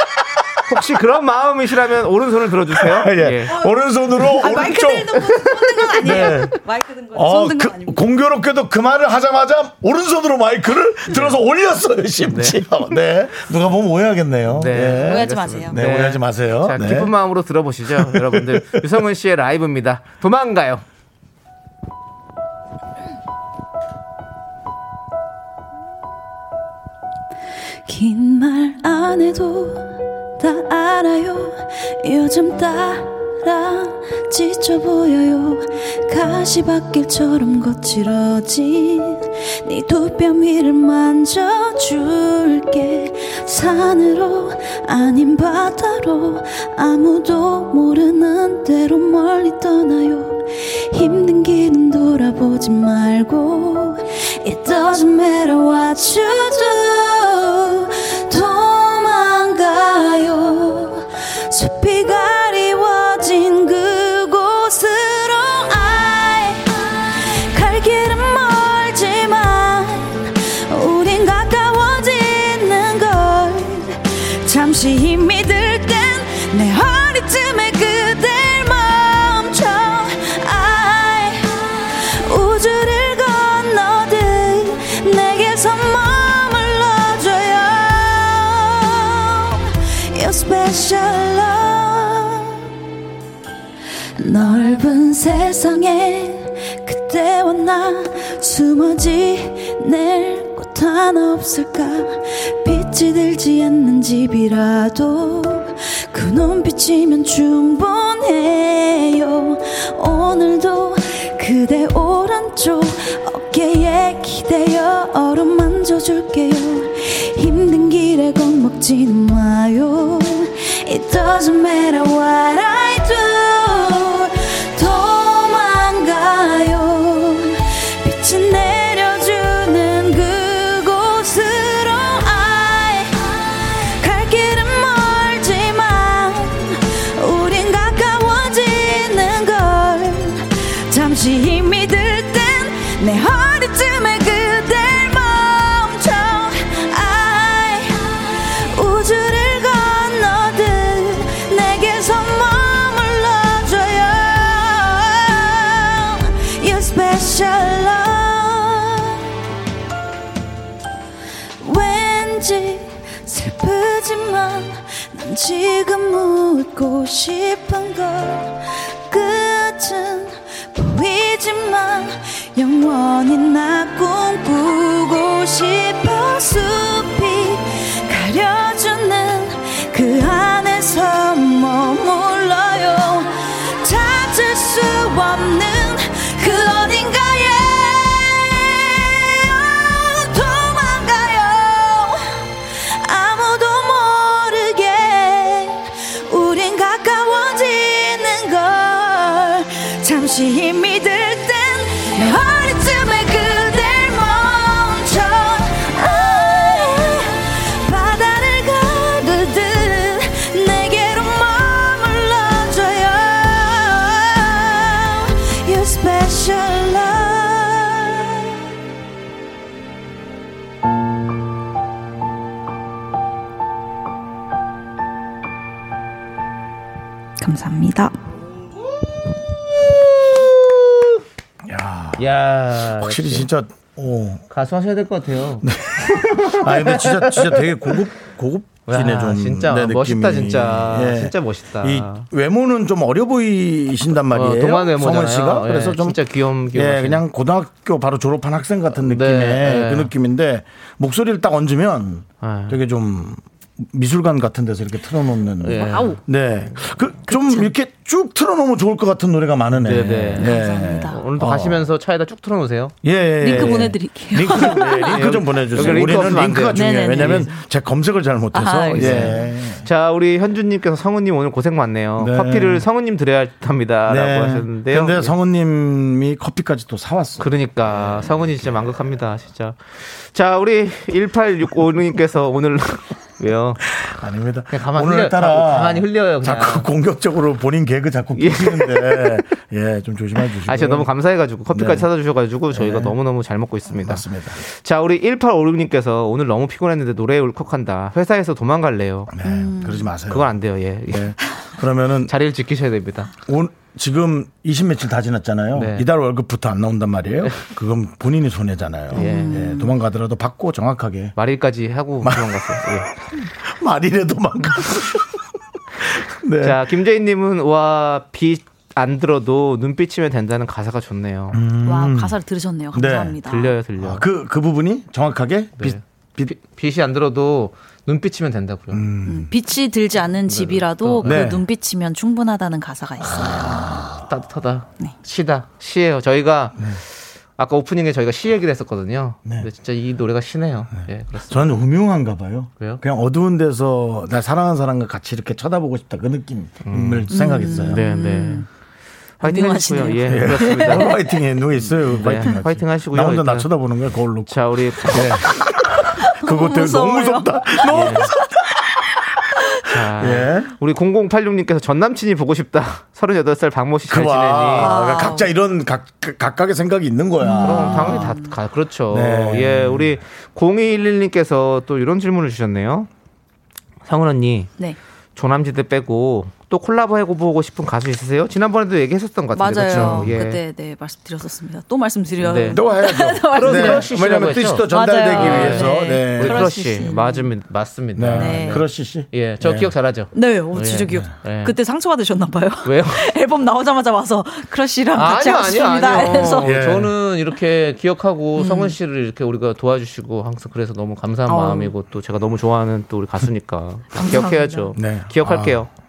혹시 그런 마음이시라면 오른손을 들어주세요. 예. 어, 오른손으로 아, 오른쪽. 마이크 들고 손든 건 아니에요. 네. 마이크 든 건 어, 손든 그, 건 아닙니다. 공교롭게도 그 말을 하자마자 오른손으로 마이크를 네. 들어서 올렸어요. 심지어. 네. 네. 누가 보면 오해하겠네요. 네. 네. 오해하지 마세요. 네. 네. 오해하지 마세요. 자, 네. 기쁜 마음으로 들어보시죠, 여러분들. 유성은 씨의 라이브입니다. 도망가요. 긴 말 안 해도 다 알아요. 요즘 따라 지쳐 보여요. 가시밭길처럼 거칠어진 네 두 뺨 위를 만져줄게. 산으로 아닌 바다로 아무도 모르는 대로 멀리 떠나요. 힘든 길은 돌아보지 말고 It doesn't matter what you do. 숲이 가리워진 그곳으로 I 갈 길은 멀지만 우린 가까워지는 걸 잠시 힘이 들 땐 내 허리쯤에 그댈 멈춰. I 우주를 건너듯 내게서 머물러줘요. You're special. 넓은 세상에 그때와 나 숨어 지낼 곳 하나 없을까. 빛이 들지 않는 집이라도 그 눈빛이면 충분해요. 오늘도 그대 오른쪽 어깨에 기대어 얼음 만져줄게요. 힘든 길에 겁먹지는 마요. It doesn't matter what I do. 빛이 내려주는 그곳으로 I 갈 길은 멀지만 우린 가까워지는 걸 잠시 힘이 들 땐 내 허리쯤에 그댈 멈춰. I 우주를 건너듯 내게서 머물러줘요. You're special. 난 지금 웃고 싶은 걸 끝은 보이지만 영원히 나 꿈꾸고 싶어. 숲이 가려주는 그 안에서 머물러요. 찾을 수 없는 그 어딘가에 잠시 힘이 들 땐 내 허리쯤에 그댈 멈춰. I 바다를 가르듯 내게로 머물러줘요. You're special love. 감사합니다. 야, 확실히 역시. 진짜 어. 가수 하셔야 될 것 같아요. 아 근데 진짜 진짜 되게 고급 고급지네. 야, 좀 진짜 내 멋있다 느낌이. 진짜 예. 진짜 멋있다. 이 외모는 좀 어려 보이신단 말이에요. 어, 동안 외모잖아요. 성은 씨가 예, 그래서 좀 진짜 귀염 귀염. 예, 그냥 고등학교 바로 졸업한 학생 같은 느낌의 네, 네. 그 느낌인데 목소리를 딱 얹으면 네. 되게 좀 미술관 같은 데서 이렇게 틀어놓는. 네. 아우. 네. 그, 좀 그쵸? 이렇게 쭉 틀어놓으면 좋을 것 같은 노래가 많으네. 네네. 네. 감사합니다. 오늘도 어. 가시면서 차에다 쭉 틀어놓으세요. 예, 예, 예. 링크 보내드릴게요. 링크, 네, 링크 좀 보내주세요. 링크 우리는 링크가 중요해요. 왜냐면 제가 검색을 잘 못해서. 아, 예. 자, 우리 현주님께서 성은님 오늘 고생 많네요. 네. 커피를 성은님 드려야 합니다. 네. 라고 하셨는데요. 근데 네. 성은님이 커피까지 또 사왔어요. 그러니까. 네. 성은이 진짜 만극합니다. 진짜. 자, 우리 일팔육오님께서 오늘. 왜요? 아닙니다. 오늘따라 가만히 흘려요. 그냥. 자꾸 공격적으로 본인 개그 자꾸 끼시는데 예, 좀 조심해 주시고요. 아, 진짜 너무 감사해가지고 커피까지 네. 찾아주셔가지고 저희가 네. 너무너무 잘 먹고 있습니다. 맞습니다. 자, 우리 일팔오육님께서 오늘 너무 피곤했는데 노래에 울컥한다. 회사에서 도망갈래요. 네, 음. 그러지 마세요. 그건 안 돼요. 예. 예. 네. 그러면은 자리를 지키셔야 됩니다. 온, 지금 이십 며칠 다 지났잖아요. 네. 이달 월급부터 안 나온단 말이에요. 그건 본인이 손해잖아요. 예. 예. 도망가더라도 받고 정확하게 말일까지 하고 말... 도망갔어요. 예. 말일에 도망갔어요. 네. 자, 김재인님은 와 빛 안 들어도 눈빛이면 된다는 가사가 좋네요. 음. 와, 가사를 들으셨네요. 감사합니다. 네. 들려요, 들려. 그그 아, 그 부분이 정확하게 빛 네. 빛 빛이 안 들어도 눈빛이면 된다고요. 음. 빛이 들지 않는 집이라도 네. 그 눈빛이면 충분하다는 가사가 있어요. 아, 따뜻하다. 네. 시다. 시예요. 저희가 네. 아까 오프닝에 저희가 시 얘기를 했었거든요. 네. 근데 진짜 이 노래가 시네요. 네. 네, 그렇습니다. 저는 음흉한가 봐요. 왜요? 그냥 어두운 데서 나 사랑하는 사람과 같이 이렇게 쳐다보고 싶다. 그 느낌을 음. 생각했어요. 네, 네. 화이팅 하시고요. 예, 예. 그렇습니다. 화이팅에 누워 있어요. 네. 화이팅. 화이팅 하시고요. 나 혼자 나 쳐다보는 거야. 거울 놓고. 자, 우리. 네. 그거 되게 너무 무섭다. 너무 무섭다. 자, 예. 우리 공공팔육님께서 전 남친이 보고 싶다. 서른여덟 살 박모 씨 잘 지내니. 아, 각자 이런 각, 각각의 생각이 있는 거야. 그럼 당연히 다 그렇죠. 네. 예, 우리 공이일일님께서 또 이런 질문을 주셨네요. 성은 언니. 네. 조남지대 빼고 또 콜라보 해보고 싶은 가수 있으세요? 지난번에도 얘기했었던 것 같은데. 맞아요. 예. 그때 네, 말씀드렸었습니다. 또 말씀드려요. 네. 또 해야죠. 크러쉬 씨. 왜냐하면 뜻이 또 전달되기 맞아요. 위해서. 네. 네. 우리 크러쉬. 맞습니다. 맞습니다. 네. 네. 크러쉬 씨. 예, 저 네. 기억 잘하죠. 네, 오, 진짜 네. 기억. 네. 그때 상처받으셨나 봐요. 왜요? 앨범 나오자마자 와서 크러쉬랑 같이 하셨습니다. 그래서 예. 저는 이렇게 기억하고 음. 성은 씨를 이렇게 우리가 도와주시고 항상 그래서 너무 감사한 어. 마음이고 또 제가 너무 좋아하는 또 우리 가수니까 기억해야죠. 네. 기억할게요. 아.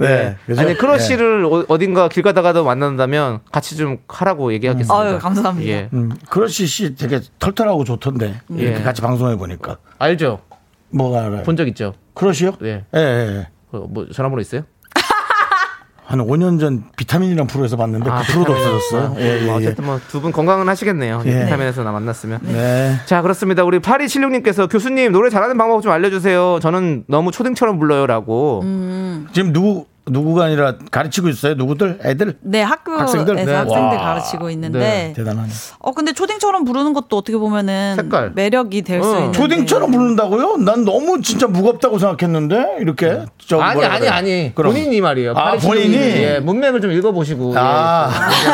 네. 네. 아니 크러쉬를 네. 어딘가 길 가다가도 만난다면 같이 좀 하라고 얘기하겠습니다. 아유, 감사합니다. 예. 음, 크러쉬 씨 되게 털털하고 좋던데 예. 이렇게 같이 방송해 보니까 알죠? 뭐가 알아요? 본 적 있죠? 크러쉬요? 예. 예. 예. 뭐 전화번호 있어요? 한 오 년 전 비타민이랑 프로에서 봤는데 아, 그 프로도 없어졌어요. 예, 예, 예. 어쨌든 뭐 두 분 건강은 하시겠네요. 예. 비타민에서 나 만났으면. 네. 자, 그렇습니다. 우리 팔이칠육님께서 교수님 노래 잘하는 방법 좀 알려주세요. 저는 너무 초딩처럼 불러요라고. 음. 지금 누구 누구가 아니라 가르치고 있어요. 누구들? 애들? 네, 학교에서 학생들, 네. 학생들 가르치고 있는데. 네. 대단하네. 어, 근데 초딩처럼 부르는 것도 어떻게 보면은 색깔. 매력이 될 수 응. 있는. 초딩처럼 부른다고요? 난 너무 진짜 무겁다고 생각했는데 이렇게. 네. 저 아니 아니 그래. 아니. 그럼. 본인이 말이에요. 아, 본인이. 예, 문맥을 좀 읽어보시고. 아.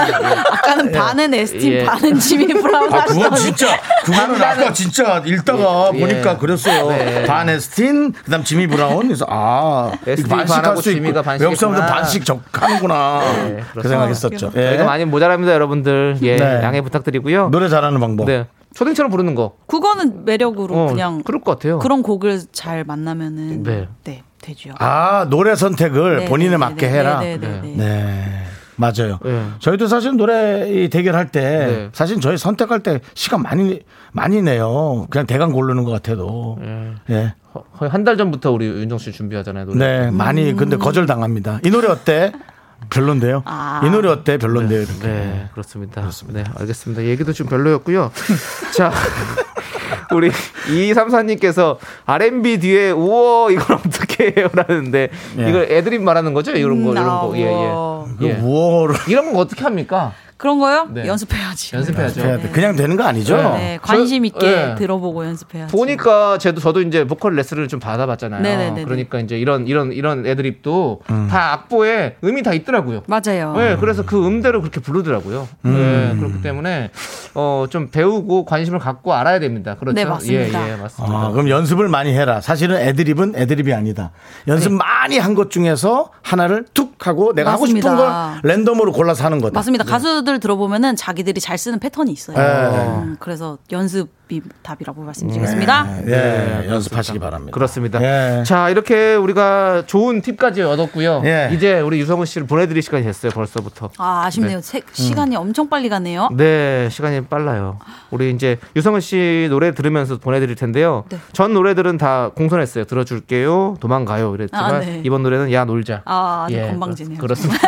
예. 아까는 예. 반은 에스틴, 예. 반은 지미 브라운. 아, 그건 진짜. 그거는 아까 진짜 읽다가 예. 보니까 예. 그랬어요. 네. 반 에스틴, 그다음 지미 브라운. 그래서 아, 반식하고 지미가 반. 외국 사람들 반씩 적하는구나. 네, 그 생각했었죠. 예. 저희가 많이 모자랍니다, 여러분들. 예, 네. 양해 부탁드리고요. 노래 잘하는 방법. 네. 초딩처럼 부르는 거. 그거는 매력으로 어, 그냥. 그럴 것 같아요. 그런 곡을 잘 만나면은. 네. 네, 되죠. 아, 노래 선택을 네, 본인에 네, 맞게 네, 해라. 네, 네, 네, 네. 네. 맞아요. 네. 저희도 사실 노래 대결할 때 네. 사실 저희 선택할 때 시간 많이 많이 내요. 그냥 대강 고르는 것 같아도. 네. 네. 거의 한 달 전부터 우리 윤정수 씨 준비하잖아요. 노래. 네, 많이 근데 거절 당합니다. 이 노래 어때? 별론데요. 아. 이 노래 어때? 별론데요. 네, 네, 그렇습니다. 그렇습니다. 네, 알겠습니다. 얘기도 좀 별로였고요. 자, 우리 이삼사님께서 알앤비 뒤에 우어 이걸 어떻게 해요라는데 예. 이걸 애드립 말하는 거죠? 이런 거, 음, 이런 거. 예, 예. 예. 우어를 이런 거 어떻게 합니까? 그런 거요? 네. 연습해야지. 연습해야죠. 네. 그냥 되는 거 아니죠? 네. 네. 관심 있게 네. 들어보고 연습해야지. 보니까 저도 저도 이제 보컬 레슨을 좀 받아봤잖아요. 네네네네. 그러니까 이제 이런 이런 이런 애드립도 음. 다 악보에 음이 다 있더라고요. 맞아요. 네, 그래서 그 음대로 그렇게 부르더라고요. 음. 네, 그렇기 때문에 어, 좀 배우고 관심을 갖고 알아야 됩니다. 그렇죠? 네, 맞습니다. 예, 예, 맞습니다. 아, 그럼 연습을 많이 해라. 사실은 애드립은 애드립이 아니다. 연습 네. 많이 한 것 중에서 하나를 툭 하고 내가 맞습니다. 하고 싶은 걸 랜덤으로 골라서 하는 거다. 맞습니다. 네. 가수들 들어보면은 자기들이 잘 쓰는 패턴이 있어요. 음, 그래서 연습 답이, 답이라고 말씀드리겠습니다. 예, 예, 예, 연습하시기 바랍니다. 그렇습니다. 예. 자, 이렇게 우리가 좋은 팁까지 얻었고요. 예. 이제 우리 유성은 씨를 보내드릴 시간이 됐어요. 벌써부터. 아, 아쉽네요. 네. 세, 시간이 음. 엄청 빨리 가네요. 네, 시간이 빨라요. 우리 이제 유성은 씨 노래 들으면서 보내드릴 텐데요. 네. 전 노래들은 다 공선했어요. 들어줄게요, 도망가요 이랬지만 아, 네. 이번 노래는 야 놀자. 아, 네, 예, 건방진이요. 그렇습니다.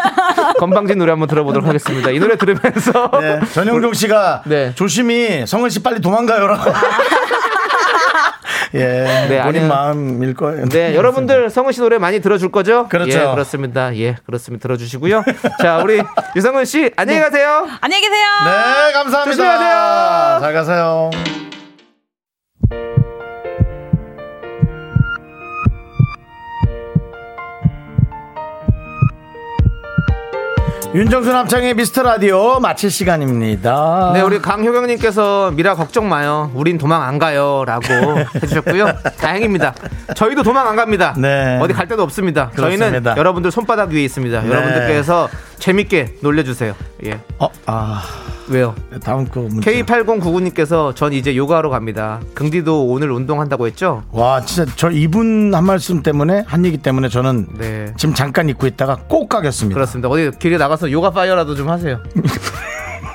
건방진 노래 한번 들어보도록 하겠습니다. 이 노래 들으면서 네, 전영종 씨가 네. 조심히 성은 씨 빨리 도망가요라고. 예, 네, 본인 아니요. 마음일 거예요. 네, 여러분들 성은 씨 노래 많이 들어줄 거죠? 그렇죠. 예, 그렇습니다. 예, 그렇습니다. 들어주시고요. 자, 우리 유성은 씨 안녕히 가세요. 네. 안녕히 계세요. 네, 감사합니다. 조심하세요. 잘 가세요. 윤정수 남창의 미스터라디오 마칠 시간입니다. 네, 우리 강효경님께서 미라 걱정 마요, 우린 도망 안 가요 라고 해주셨고요. 다행입니다. 저희도 도망 안 갑니다. 네. 어디 갈 데도 없습니다. 그렇습니다. 저희는 여러분들 손바닥 위에 있습니다. 네. 여러분들께서 재밌게 놀려주세요. 예. 어? 아... 왜요? 다음 거 문자. 케이 팔공구구님께서 전 이제 요가하러 갑니다. 긍디도 오늘 운동한다고 했죠? 와, 진짜 저 이분 한 말씀 때문에, 한 얘기 때문에 저는 네. 지금 잠깐 잊고 있다가 꼭 가겠습니다. 그렇습니다. 어디 길에 나가서 요가 파이어라도 좀 하세요.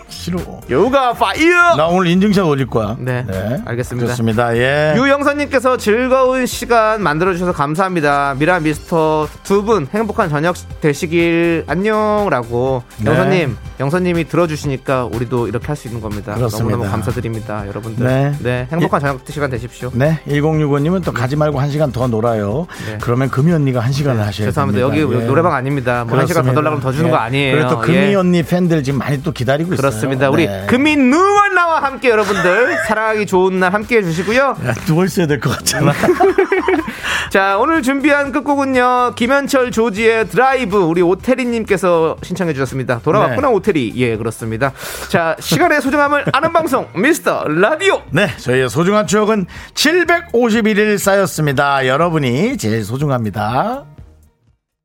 싫어. 요가 파이어. 나 오늘 인증샷 올릴 거야. 네, 네. 알겠습니다. 좋습니다. 예. 유영선님께서 즐거운 시간 만들어주셔서 감사합니다. 미라 미스터 두 분 행복한 저녁 되시길 안녕라고. 네. 영선님, 영선님이 들어주시니까 우리도 이렇게 할 수 있는 겁니다. 그렇습니다. 너무너무 감사드립니다, 여러분들. 네, 네. 행복한 예. 저녁 시간 되십시오. 네, 천육십오님은 또 가지 말고 한 시간 더 놀아요. 네. 그러면 금이 언니가 한 시간을 네. 하셔야 죄송합니다. 됩니다. 여기 예. 노래방 아닙니다. 뭐 한 시간 더 달라고 더 주는 예. 거 아니에요. 그리고 또 금이 예. 언니 팬들 지금 많이 또 기다리고 있어요. 그렇습니다. 우리 네. 금인 누워 나와 함께 여러분들 사랑하기 좋은 날 함께 해주시고요. 야, 누워 있어야 될 것 같잖아. 자, 오늘 준비한 끝곡은요, 김현철 조지의 드라이브. 우리 오태리님께서 신청해 주셨습니다. 돌아왔구나 네. 오태리. 예, 그렇습니다. 자, 시간의 소중함을 아는 방송 미스터 라디오. 네, 저희의 소중한 추억은 칠백오십일일 쌓였습니다. 여러분이 제일 소중합니다.